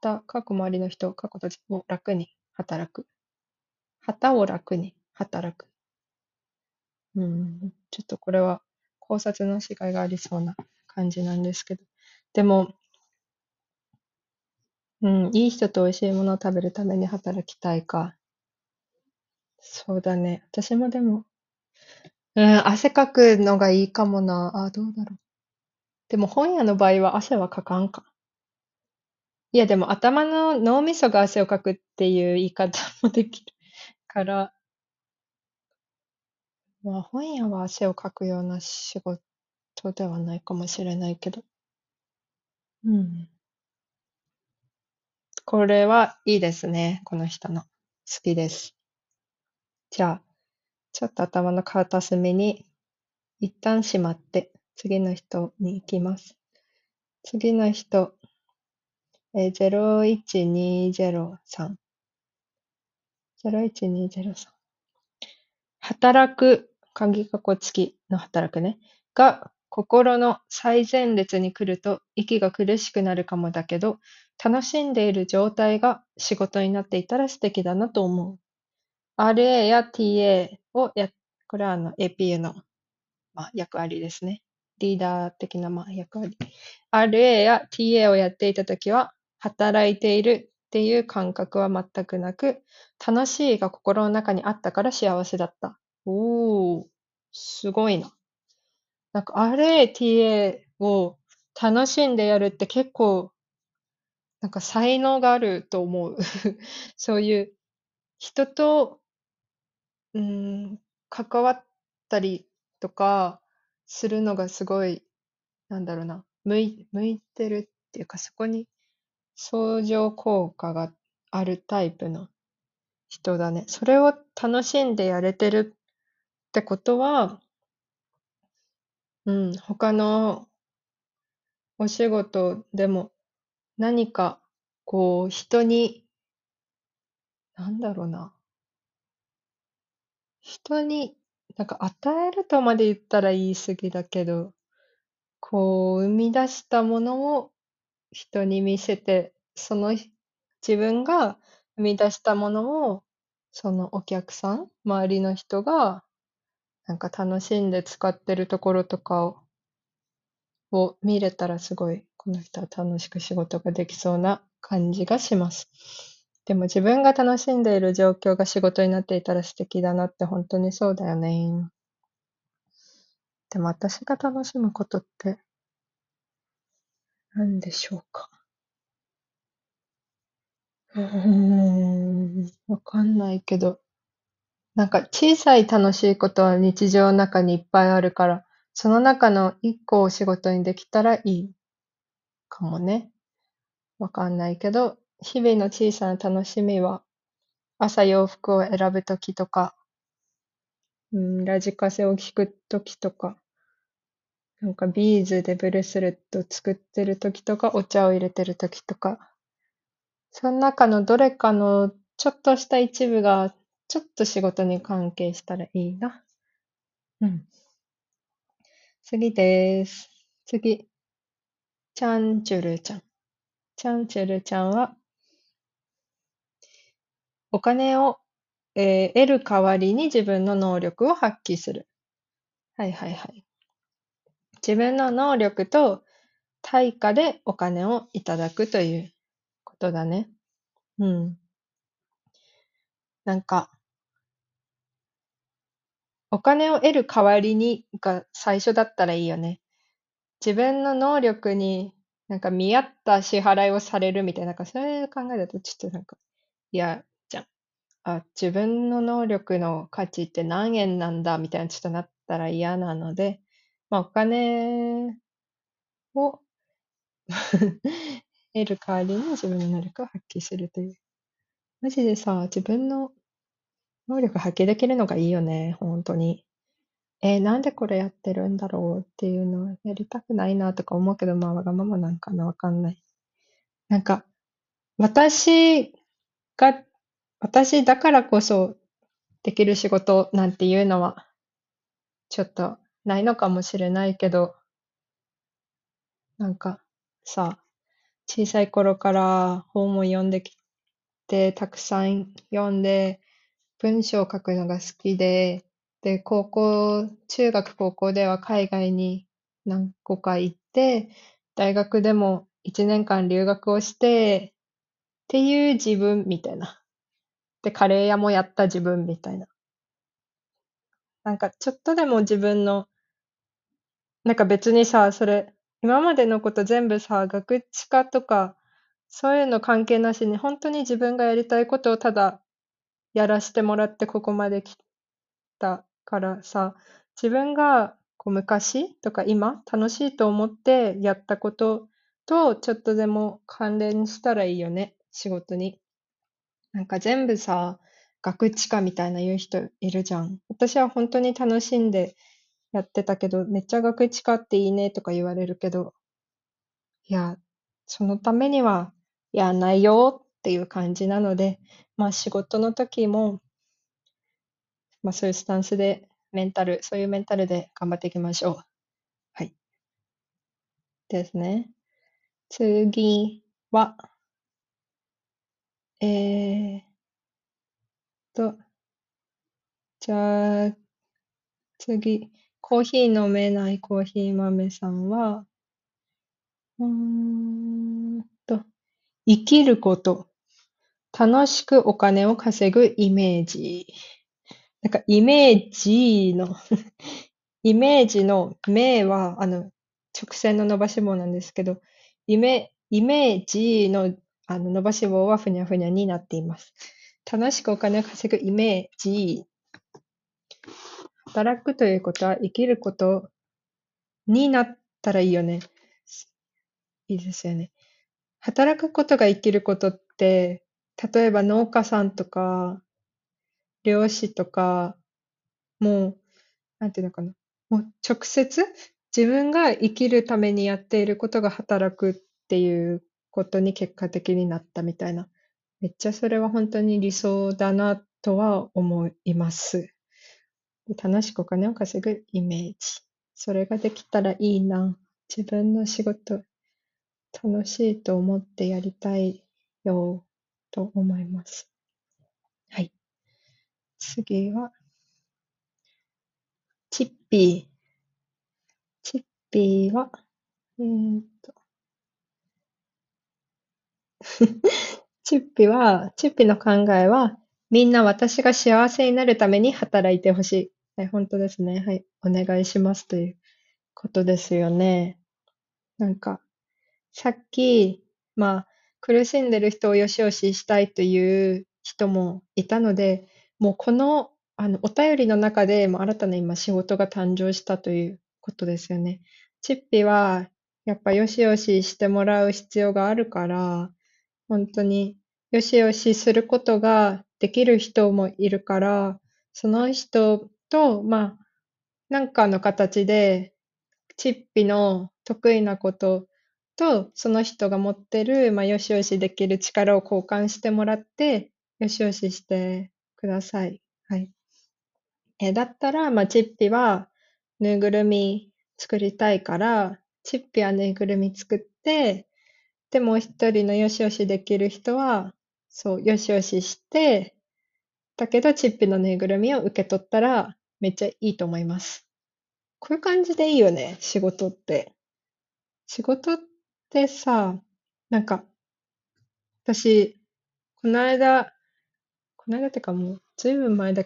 過去周りの人、過去閉じを楽に働く。旗を楽に働く。ちょっとこれは考察の違いがありそうな感じなんですけど。でも、いい人と美味しいものを食べるために働きたいか。そうだね。私もでも、汗かくのがいいかもな。どうだろう。でも本屋の場合は汗はかかんか。いや、でも頭の脳みそが汗をかくっていう言い方もできるから、まあ本屋は汗をかくような仕事ではないかもしれないけど。うん。これはいいですね。この人の。好きです。じゃあ、ちょっと頭の片隅に一旦しまって、次の人に行きます。次の人、01203。01203。働く、鍵括弧付きの働くね。が、心の最前列に来ると息が苦しくなるかもだけど、楽しんでいる状態が仕事になっていたら素敵だなと思う。RA や TA をこれはAPA の、まあ、役割ですね。リーダー的な、まあ、役割。RA や TA をやっていたときは、働いているっていう感覚は全くなく、楽しいが心の中にあったから幸せだった。おー、すごいな。なんか RA、TA を楽しんでやるって結構、なんか才能があると思う。そういう人と、関わったりとかするのがすごい、なんだろうな、向いてるっていうか、そこに相乗効果があるタイプの人だね。それを楽しんでやれてるってことは、他のお仕事でも何かこう人に、なんだろうな、人になんか与えるとまで言ったら言い過ぎだけど、こう生み出したものを人に見せて、自分が生み出したものを、そのお客さん、周りの人が、なんか楽しんで使ってるところとかを見れたらすごい、この人は楽しく仕事ができそうな感じがします。でも自分が楽しんでいる状況が仕事になっていたら素敵だなって本当にそうだよね。でも私が楽しむことって何でしょうか。わかんないけど、なんか小さい楽しいことは日常の中にいっぱいあるから、その中の一個を仕事にできたらいいかもね。わかんないけど、日々の小さな楽しみは、朝洋服を選ぶときとか、ラジカセを聴くときとか、なんかビーズでブレスレット作ってるときとか、お茶を入れてるときとか、その中のどれかのちょっとした一部が、ちょっと仕事に関係したらいいな。うん。次です。次。チャンチュルちゃん。チャンチュルちゃんは、お金を、得る代わりに自分の能力を発揮する。はいはいはい。自分の能力と対価でお金をいただくということだね。うん。なんか、お金を得る代わりにが最初だったらいいよね。自分の能力に見合った支払いをされるみたいな、そういう考えだとちょっと嫌じゃん。あ、自分の能力の価値って何円なんだみたいな、ちょっとなったら嫌なので、お金を得る代わりに自分の能力を発揮するという。マジでさ、自分の能力発揮できるのがいいよね、本当に。なんでこれやってるんだろうっていうのをやりたくないなとか思うけど、まあ、わがままなんかな、わかんない。私だからこそできる仕事なんていうのは、ちょっとないのかもしれないけど、さ、小さい頃から本を読んできて、たくさん読んで、文章を書くのが好きで、で、中学、高校では海外に何個か行って、大学でも1年間留学をして、っていう自分みたいな。で、カレー屋もやった自分みたいな。ちょっとでも自分の、別にさ、それ、今までのこと全部さ、学知化とか、そういうの関係なしに、本当に自分がやりたいことをただやらせてもらってここまで来た。からさ、自分が昔とか今楽しいと思ってやったこととちょっとでも関連したらいいよね、仕事に。全部さ、学知化みたいな言う人いるじゃん。私は本当に楽しんでやってたけど、めっちゃ学知化っていいねとか言われるけど、いや、そのためにはやらないよっていう感じなので、まあ仕事の時もそういうスタンスで、そういうメンタルで頑張っていきましょう。はい。ですね。次は、じゃあ、次、コーヒー飲めないコーヒー豆さんは、生きること、楽しくお金を稼ぐイメージ。イメージの名は、直線の伸ばし棒なんですけど、イメージの、伸ばし棒はふにゃふにゃになっています。楽しくお金を稼ぐイメージ。働くということは生きることになったらいいよね。いいですよね。働くことが生きることって、例えば農家さんとか、漁師とか、もう、もう直接自分が生きるためにやっていることが働くっていうことに結果的になったみたいな。めっちゃそれは本当に理想だなとは思います。楽しくお金を稼ぐイメージ。それができたらいいな。自分の仕事、楽しいと思ってやりたいよと思います。はい。次は、チッピー。チッピーは、チッピーの考えは、みんな私が幸せになるために働いてほしい。はい、本当ですね。はい、お願いしますということですよね。さっき、苦しんでる人をよしよししたいという人もいたので、もうこの、お便りの中でも新たな今仕事が誕生したということですよね。チッピはやっぱよしよししてもらう必要があるから、本当によしよしすることができる人もいるから、その人と、なんかの形でチッピの得意なことと、その人が持ってる、よしよしできる力を交換してもらって、よしよしして、ください。はい。だったら、チッピはぬいぐるみ作りたいから、チッピはぬいぐるみ作って、で、もう一人のよしよしできる人は、そう、よしよしして、だけどチッピのぬいぐるみを受け取ったら、めっちゃいいと思います。こういう感じでいいよね、仕事って。仕事ってさ、私、この間ってかもうずいぶん前に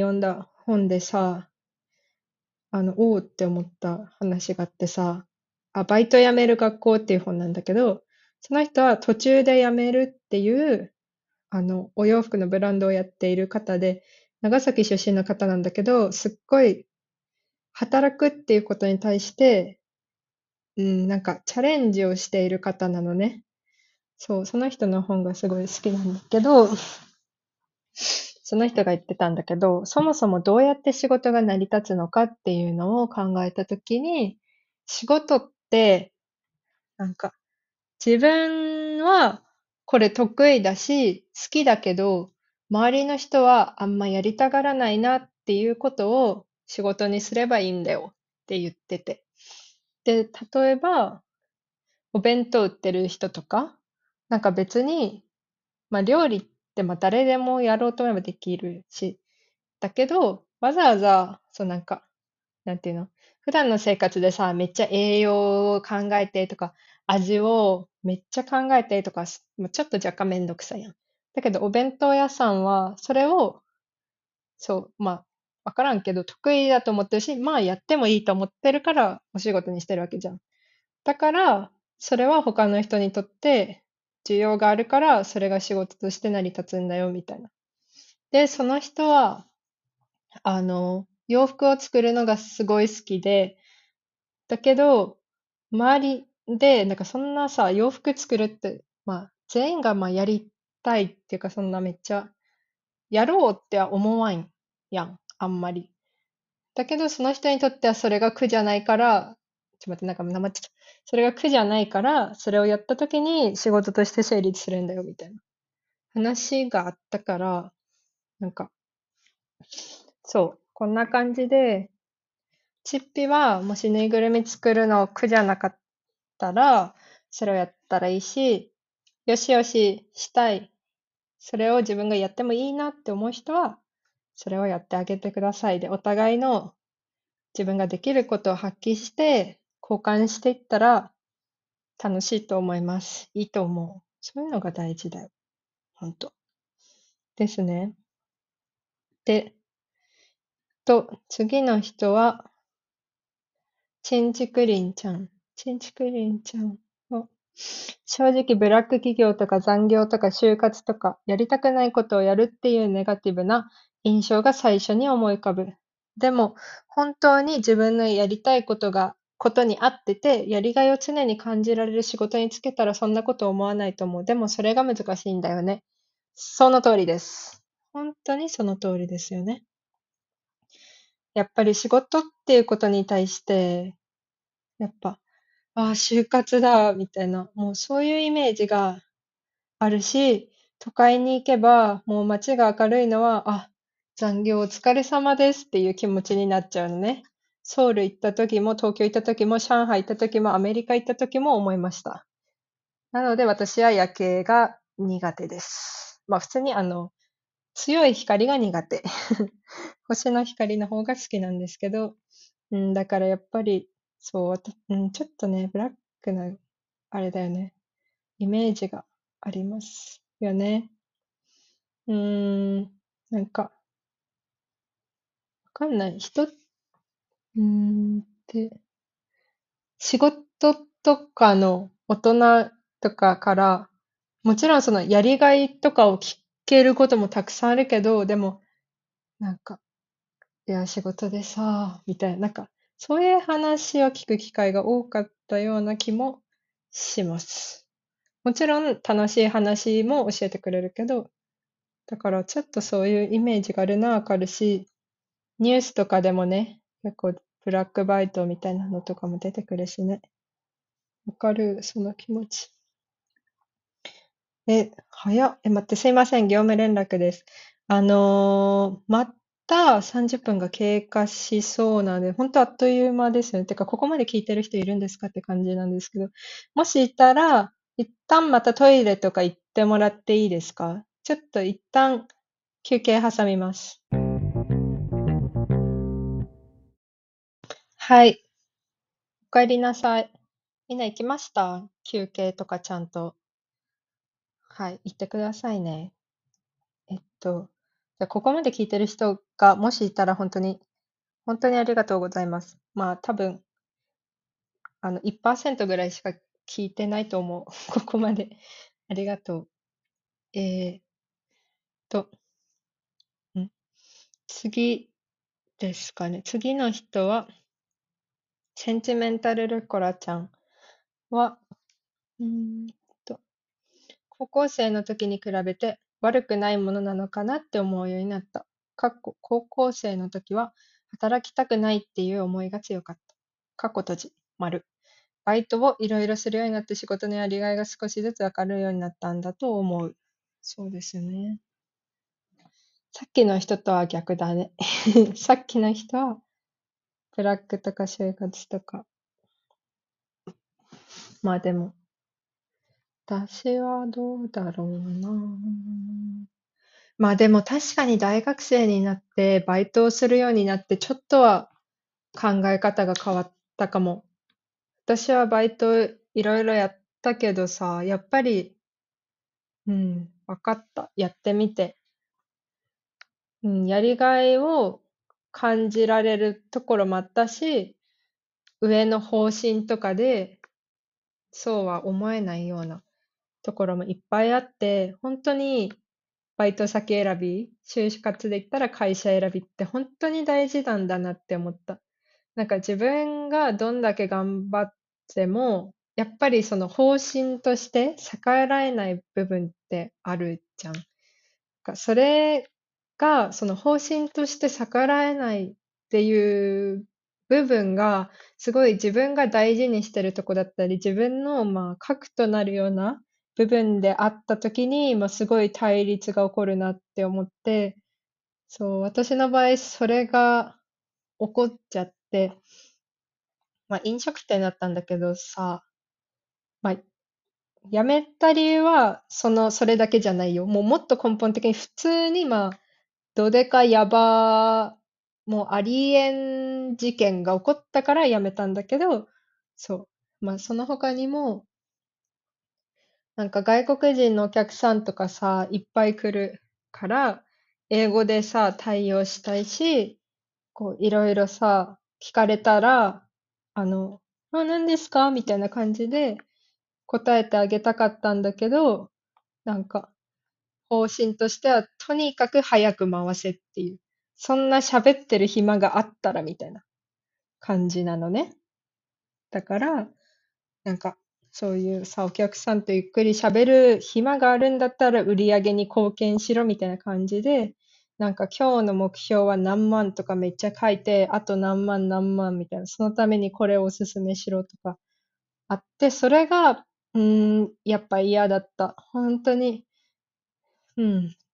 読んだ本でさ、おおって思った話があってさ、バイト辞める学校っていう本なんだけど、その人は途中で辞めるっていう、お洋服のブランドをやっている方で、長崎出身の方なんだけど、すっごい働くっていうことに対して、なんかチャレンジをしている方なのね。そう、その人の本がすごい好きなんだけど、その人が言ってたんだけど、そもそもどうやって仕事が成り立つのかっていうのを考えたときに、仕事って、なんか、自分はこれ得意だし、好きだけど、周りの人はあんまやりたがらないなっていうことを仕事にすればいいんだよって言ってて。で、例えば、お弁当売ってる人とか、なんか別に、料理って、でも誰でもやろうと思えばできるし、だけどわざわざなんていうの、普段の生活でさ、めっちゃ栄養を考えてとか味をめっちゃ考えてとか、ちょっと若干めんどくさいやん。だけどお弁当屋さんはそれをわからんけど得意だと思ってるし、やってもいいと思ってるからお仕事にしてるわけじゃん。だからそれは他の人にとって需要があるから、それが仕事として成り立つんだよみたいな。で、その人は洋服を作るのがすごい好きで、だけど周りでそんなさ、洋服作るって、全員がやりたいっていうか、そんなめっちゃやろうっては思わんやん、あんまり。だけどその人にとってはそれが苦じゃないから、ちょっと待って、それが苦じゃないから、それをやったときに仕事として成立するんだよ、みたいな話があったから、そう、こんな感じで、チッピはもしぬいぐるみ作るの苦じゃなかったら、それをやったらいいし、よしよししたい、それを自分がやってもいいなって思う人は、それをやってあげてください。で、お互いの自分ができることを発揮して、交換していったら楽しいと思います。いいと思う。そういうのが大事だよ。本当。ですね。で、次の人は、ちんちくりんちゃん。ちんちくりんちゃんを、正直ブラック企業とか残業とか就活とか、やりたくないことをやるっていうネガティブな印象が最初に思い浮かぶ。でも、本当に自分のやりたいことに合ってて、やりがいを常に感じられる仕事につけたら、そんなこと思わないと思う。でもそれが難しいんだよね。その通りです。本当にその通りですよね。やっぱり仕事っていうことに対して、就活だ、みたいな、もうそういうイメージがあるし、都会に行けば、もう街が明るいのは、残業お疲れ様ですっていう気持ちになっちゃうのね。ソウル行った時も、東京行った時も、上海行った時も、アメリカ行った時も思いました。なので私は夜景が苦手です。普通に強い光が苦手。星の光の方が好きなんですけど、だからやっぱり、ちょっとね、ブラックな、あれだよね、イメージがありますよね。わかんない。仕事とかの大人とかから、もちろんそのやりがいとかを聞けることもたくさんあるけど、でも、いや、仕事でさ、みたいな、そういう話を聞く機会が多かったような気もします。もちろん楽しい話も教えてくれるけど、だからちょっとそういうイメージがあるのはわかるし、ニュースとかでもね、結構ブラックバイトみたいなのとかも出てくるしね。わかる、その気持ち。早っ。待って、すいません。業務連絡です。また30分が経過しそうなので、本当あっという間ですよね。てか、ここまで聞いてる人いるんですかって感じなんですけど、もしいたら、一旦またトイレとか行ってもらっていいですか？ちょっと一旦休憩挟みます。はい。おかえりなさい。みんな行きました？休憩とかちゃんと。はい。行ってくださいね。じゃあここまで聞いてる人がもしいたら本当にありがとうございます。まあ多分1% ぐらいしか聞いてないと思う。ここまでありがとう。次ですかね。次の人はセンチメンタルルコラちゃんは高校生の時に比べて悪くないものなのかなって思うようになった。高校生の時は働きたくないっていう思いが強かった。バイトをいろいろするようになって仕事のやりがいが少しずつわかるようになったんだと思う。そうですね。さっきの人とは逆だね。さっきの人はブラックとか就活とか。まあでも、私はどうだろうな。まあでも確かに大学生になってバイトをするようになってちょっとは考え方が変わったかも。私はバイトいろいろやったけどさ、やっぱり、分かった。やってみて。やりがいを感じられるところもあったし、上の方針とかで、そうは思えないようなところもいっぱいあって、本当にバイト先選び、就活できたら会社選びって本当に大事なんだなって思った。なんか自分がどんだけ頑張っても、やっぱりその方針として逆らえない部分ってあるじゃん。それが、その方針として逆らえないっていう部分が、すごい自分が大事にしてるとこだったり、自分の核となるような部分であったときに、すごい対立が起こるなって思って、そう、私の場合、それが起こっちゃって、で、飲食店だったんだけどさ、辞めた理由は、それだけじゃないよ。もっと根本的に普通に、どでかやば、もうありえん事件が起こったから辞めたんだけど、そう。その他にも、なんか外国人のお客さんとかさ、いっぱい来るから、英語でさ、対応したいし、いろいろさ、聞かれたら、何ですかみたいな感じで答えてあげたかったんだけど、なんか、方針としては、とにかく早く回せっていう。そんな喋ってる暇があったらみたいな感じなのね。だから、なんか、そういうさ、お客さんとゆっくり喋る暇があるんだったら、売り上げに貢献しろみたいな感じで、なんか今日の目標は何万とかめっちゃ書いて、あと何万みたいな、そのためにこれをおすすめしろとかあって、それが、やっぱ嫌だった。本当に、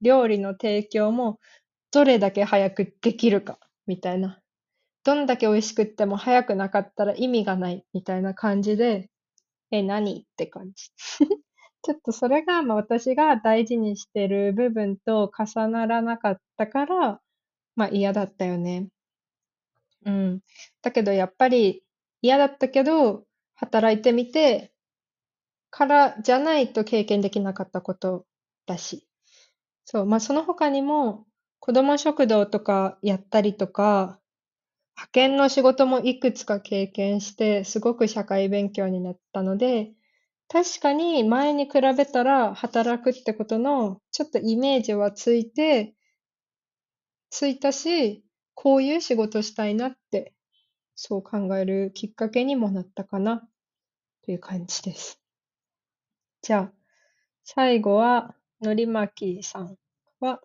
料理の提供もどれだけ早くできるか、みたいな。どんだけ美味しくっても早くなかったら意味がない、みたいな感じで、何って感じ。ちょっとそれが、私が大事にしてる部分と重ならなかったから、嫌だったよね。だけどやっぱり嫌だったけど、働いてみてからじゃないと経験できなかったことだし。そう、その他にも、子ども食堂とかやったりとか、派遣の仕事もいくつか経験して、すごく社会勉強になったので、確かに前に比べたら働くってことのちょっとイメージはついたし、こういう仕事したいなって、そう考えるきっかけにもなったかな、という感じです。じゃあ、最後は、のりまきさんは、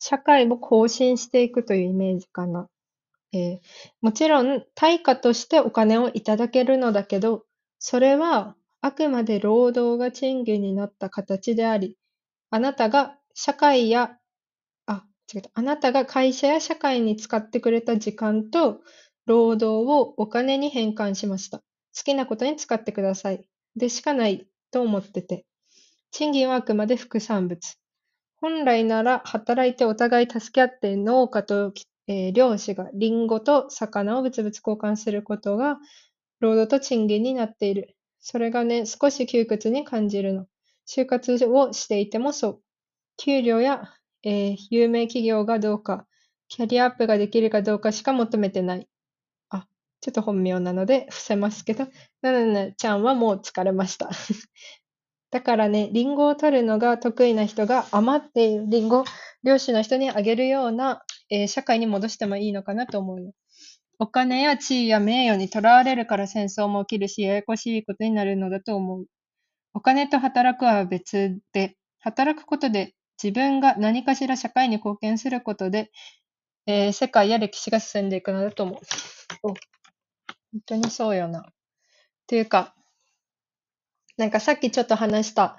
社会を更新していくというイメージかな。もちろん、対価としてお金をいただけるのだけど、それはあくまで労働が賃金になった形であり、あなたが会社や社会に使ってくれた時間と労働をお金に変換しました。好きなことに使ってください。でしかないと思ってて。賃金はあくまで副産物。本来なら働いてお互い助け合って農家と、漁師がリンゴと魚を物々交換することが労働と賃金になっている。それがね、少し窮屈に感じるの。就活をしていてもそう。給料や有名企業がどうか、キャリアアップができるかどうかしか求めてない。あ、ちょっと本名なので伏せますけど、なななちゃんはもう疲れました。だからね、リンゴを取るのが得意な人が余っているリンゴを漁師の人にあげるような、社会に戻してもいいのかなと思うよ。お金や地位や名誉にとらわれるから戦争も起きるし、ややこしいことになるのだと思う。お金と働くは別で、働くことで自分が何かしら社会に貢献することで、世界や歴史が進んでいくのだと思う。本当にそうよな。っていうか、なんかさっきちょっと話した、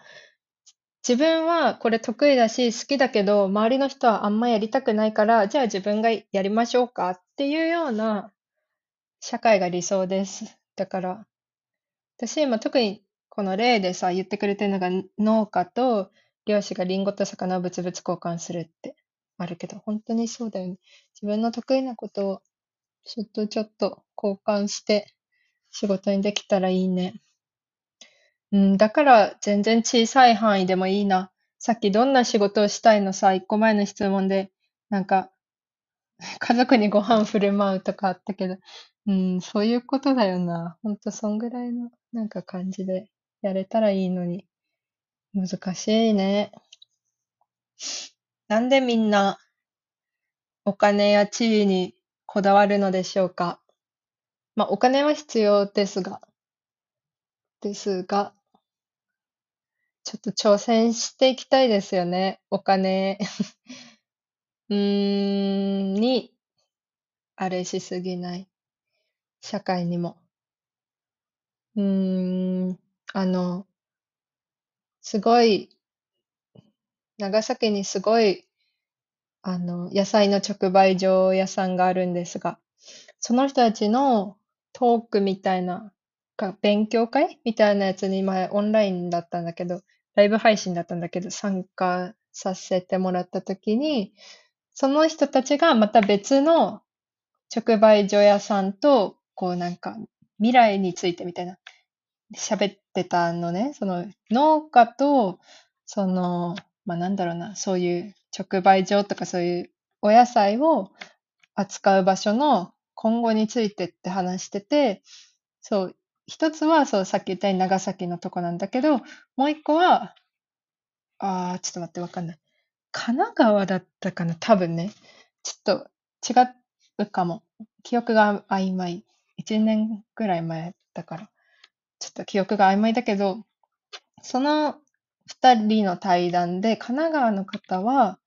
自分はこれ得意だし好きだけど、周りの人はあんまやりたくないから、じゃあ自分がやりましょうかっていうような社会が理想です。だから、私今特にこの例でさ、言ってくれてるのが農家と漁師がリンゴと魚を物々交換するってあるけど、本当にそうだよね。自分の得意なことをちょっと交換して仕事にできたらいいね。うん、だから全然小さい範囲でもいいな。さっきどんな仕事をしたいのさ、1個前の質問で、なんか、家族にご飯振る舞うとかあったけど、うん、そういうことだよな。ほんと、そんぐらいの、なんか感じでやれたらいいのに。難しいね。なんでみんな、お金や地位にこだわるのでしょうか。まあ、お金は必要ですが、ちょっと挑戦していきたいですよね。お金にあれしすぎない社会にもすごい長崎にすごい野菜の直売所屋さんがあるんですが、その人たちのトークみたいな勉強会みたいなやつに前オンラインだったんだけど、ライブ配信だったんだけど、参加させてもらった時に、その人たちがまた別の直売所屋さんとこうなんか未来についてみたいな喋ってたのね。その農家とそのまあなんだろうな、そういう直売所とかそういうお野菜を扱う場所の今後についてって話してて、そう。一つは、そう、さっき言ったように長崎のとこなんだけど、もう一個は、ちょっと待って、わかんない。神奈川だったかな、多分ね。ちょっと違うかも。記憶が曖昧。1年ぐらい前だから。ちょっと記憶が曖昧だけど、その二人の対談で、神奈川の方は、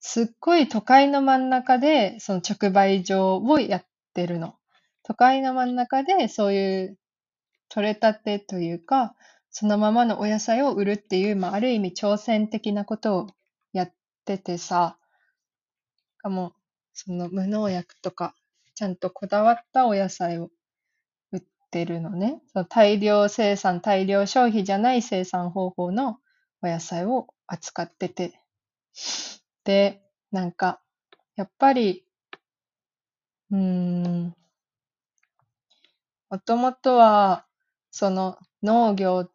すっごい都会の真ん中で、その直売所をやってるの。都会の真ん中でそういう取れたてというか、そのままのお野菜を売るっていう、まあ、ある意味挑戦的なことをやっててさ、もうその無農薬とか、ちゃんとこだわったお野菜を売ってるのね。その大量生産、大量消費じゃない生産方法のお野菜を扱ってて。で、なんか、やっぱり、もともとは、その農業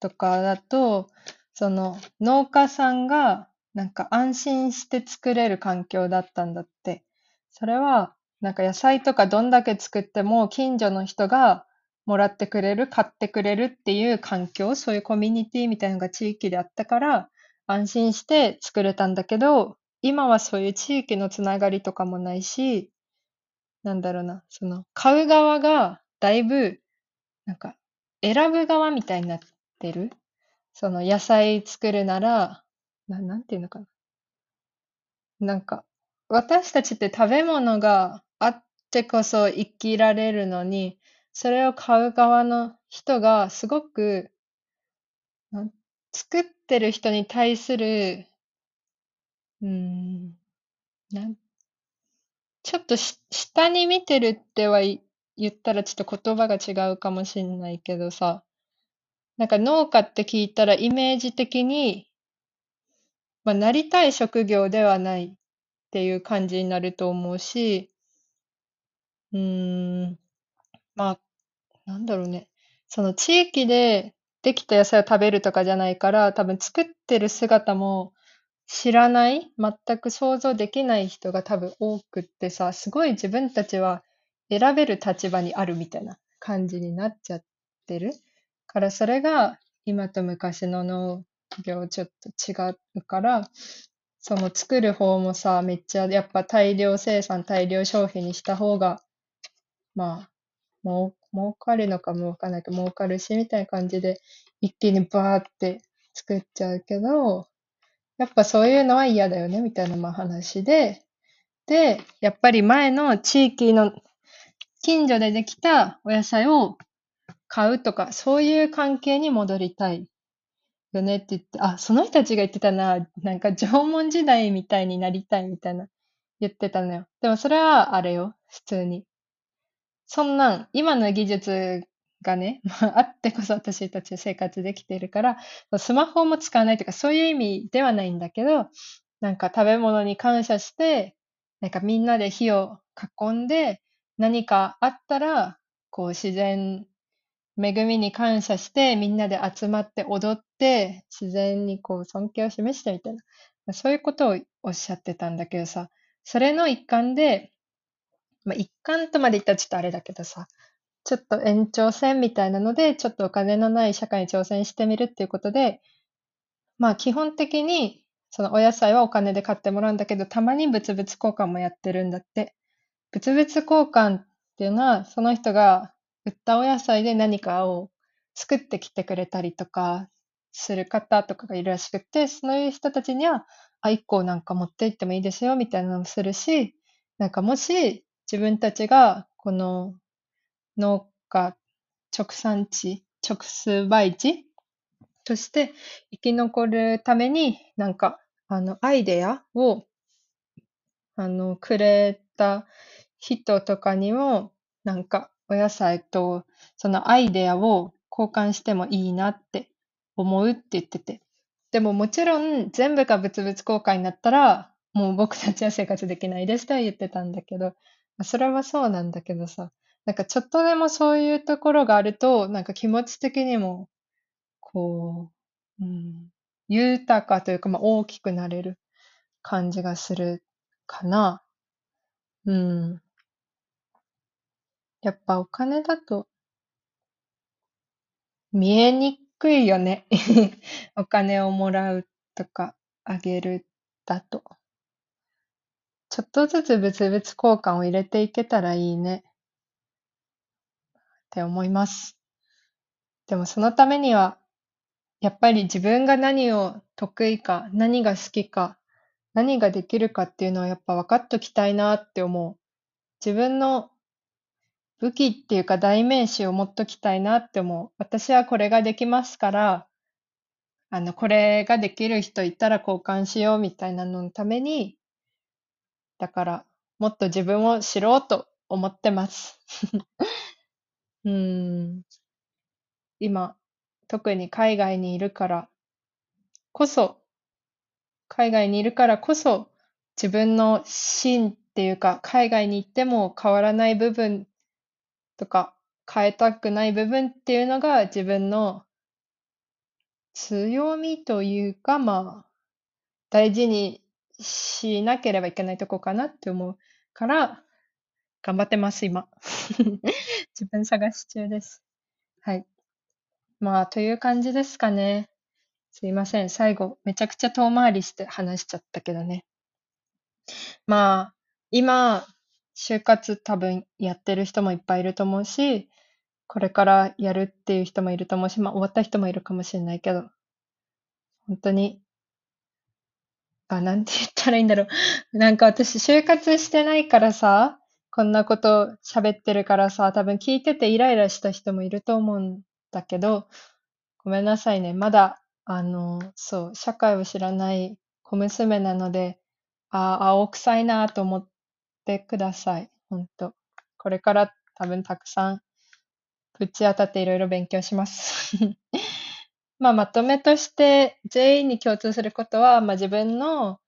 とかだと、その農家さんがなんか安心して作れる環境だったんだって。それは、なんか野菜とかどんだけ作っても近所の人がもらってくれる、買ってくれるっていう環境、そういうコミュニティみたいなのが地域であったから安心して作れたんだけど、今はそういう地域のつながりとかもないし、なんだろうな、その買う側がだいぶ、なんか、選ぶ側みたいになってる。その野菜作るなら、なんていうのかな。なんか、私たちって食べ物があってこそ生きられるのに、それを買う側の人がすごく、作ってる人に対する、ちょっと下に見てるって言ったらちょっと言葉が違うかもしれないけどさ、なんか農家って聞いたらイメージ的に、まあ、なりたい職業ではないっていう感じになると思うし、まあ、なんだろうね。その地域でできた野菜を食べるとかじゃないから、多分作ってる姿も知らない、全く想像できない人が多分多くってさ、すごい自分たちは選べる立場にあるみたいな感じになっちゃってるから、それが今と昔の農業ちょっと違うから、その作る方もさ、めっちゃやっぱ大量生産大量消費にした方がまあ儲かるのか儲かんないか、儲かるしみたいな感じで一気にバーって作っちゃうけど、やっぱそういうのは嫌だよねみたいな、まあ話で、でやっぱり前の地域の近所でできたお野菜を買うとか、そういう関係に戻りたいよねって言って、あ、その人たちが言ってたな、なんか縄文時代みたいになりたいみたいな言ってたのよ。でもそれはあれよ、普通にそんなん、今の技術がね、まあ、あってこそ私たち生活できているから、スマホも使わないとかそういう意味ではないんだけど、なんか食べ物に感謝して、なんかみんなで火を囲んで何かあったら、こう自然恵みに感謝してみんなで集まって踊って自然にこう尊敬を示してみたいな、まあそういうことをおっしゃってたんだけどさ、それの一環で、まあ、一環とまで言ったらちょっとあれだけどさ、ちょっと延長線みたいなので、ちょっとお金のない社会に挑戦してみるっていうことで、まあ基本的にそのお野菜はお金で買ってもらうんだけど、たまに物々交換もやってるんだって。物々交換っていうのは、その人が売ったお野菜で何かを作ってきてくれたりとかする方とかがいるらしくて、そういう人たちには、あ、1個なんか持って行ってもいいですよみたいなのもするし、なんかもし自分たちがこの農家、直数売地として生き残るために、なんかアイデアをくれた人とかにも、なんかお野菜とそのアイデアを交換してもいいなって思うって言ってて、でももちろん全部が物々交換になったらもう僕たちは生活できないですとは言ってたんだけど、それはそうなんだけどさ、なんかちょっとでもそういうところがあると、なんか気持ち的にもこう、豊かというか、まあ、大きくなれる感じがするかな。うん。やっぱお金だと見えにくいよね。お金をもらうとかあげるだと。ちょっとずつ物々交換を入れていけたらいいねって思います。でもそのためには、やっぱり自分が何を得意か、何が好きか、何ができるかっていうのはやっぱ分かっときたいなって思う。自分の武器っていうか代名詞を持っときたいなって思う。私はこれができますから、これができる人いたら交換しようみたいなののために、だからもっと自分を知ろうと思ってます今特に海外にいるからこそ、自分の芯っていうか、海外に行っても変わらない部分とか変えたくない部分っていうのが自分の強みというか、まあ大事にしなければいけないとこかなって思うから頑張ってます今自分探し中です。はい、まあという感じですかね。すいません、最後めちゃくちゃ遠回りして話しちゃったけどね。まあ今就活多分やってる人もいっぱいいると思うし、これからやるっていう人もいると思うし、まあ終わった人もいるかもしれないけど、本当になんて言ったらいいんだろう。なんか私、就活してないからさ、こんなこと喋ってるからさ、多分聞いててイライラした人もいると思うんだけど、ごめんなさいね。まだ、そう、社会を知らない小娘なので、青臭いなと思ってください。ほんと。これから多分たくさん、ぶち当たっていろいろ勉強します。まあ、まとめとして全員に共通することは、まあ、自分が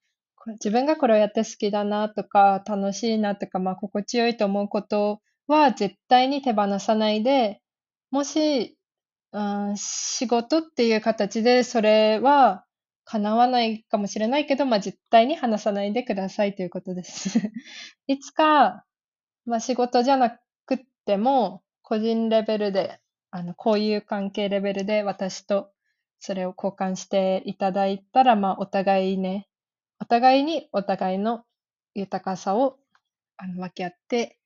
これをやって好きだなとか楽しいなとか、まあ、心地よいと思うことは絶対に手放さないで、もし仕事っていう形でそれは叶わないかもしれないけど、絶対に話さないでくださいということです。いつか、仕事じゃなくっても、個人レベルで、こういう関係レベルで私とそれを交換していただいたら、お互いにお互いの豊かさを分け合って、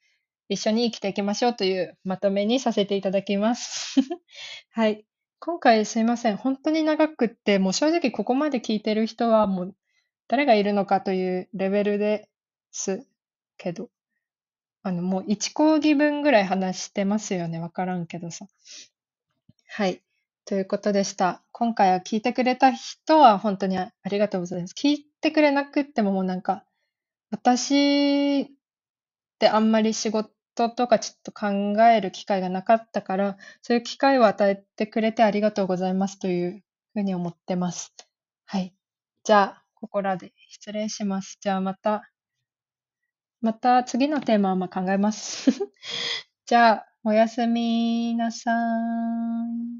一緒に生きていきましょうというまとめにさせていただきます。はい。今回すいません。本当に長くって、正直ここまで聞いてる人は誰がいるのかというレベルですけど、1講義分ぐらい話してますよね。わからんけどさ。はい。ということでした。今回は聞いてくれた人は本当にありがとうございます。聞いてくれなくっても私ってあんまり仕事とかちょっと考える機会がなかったから、そういう機会を与えてくれてありがとうございますというふうに思ってます。はい。じゃあ、ここらで失礼します。じゃあまた次のテーマは考えます。じゃあ、おやすみなさーい。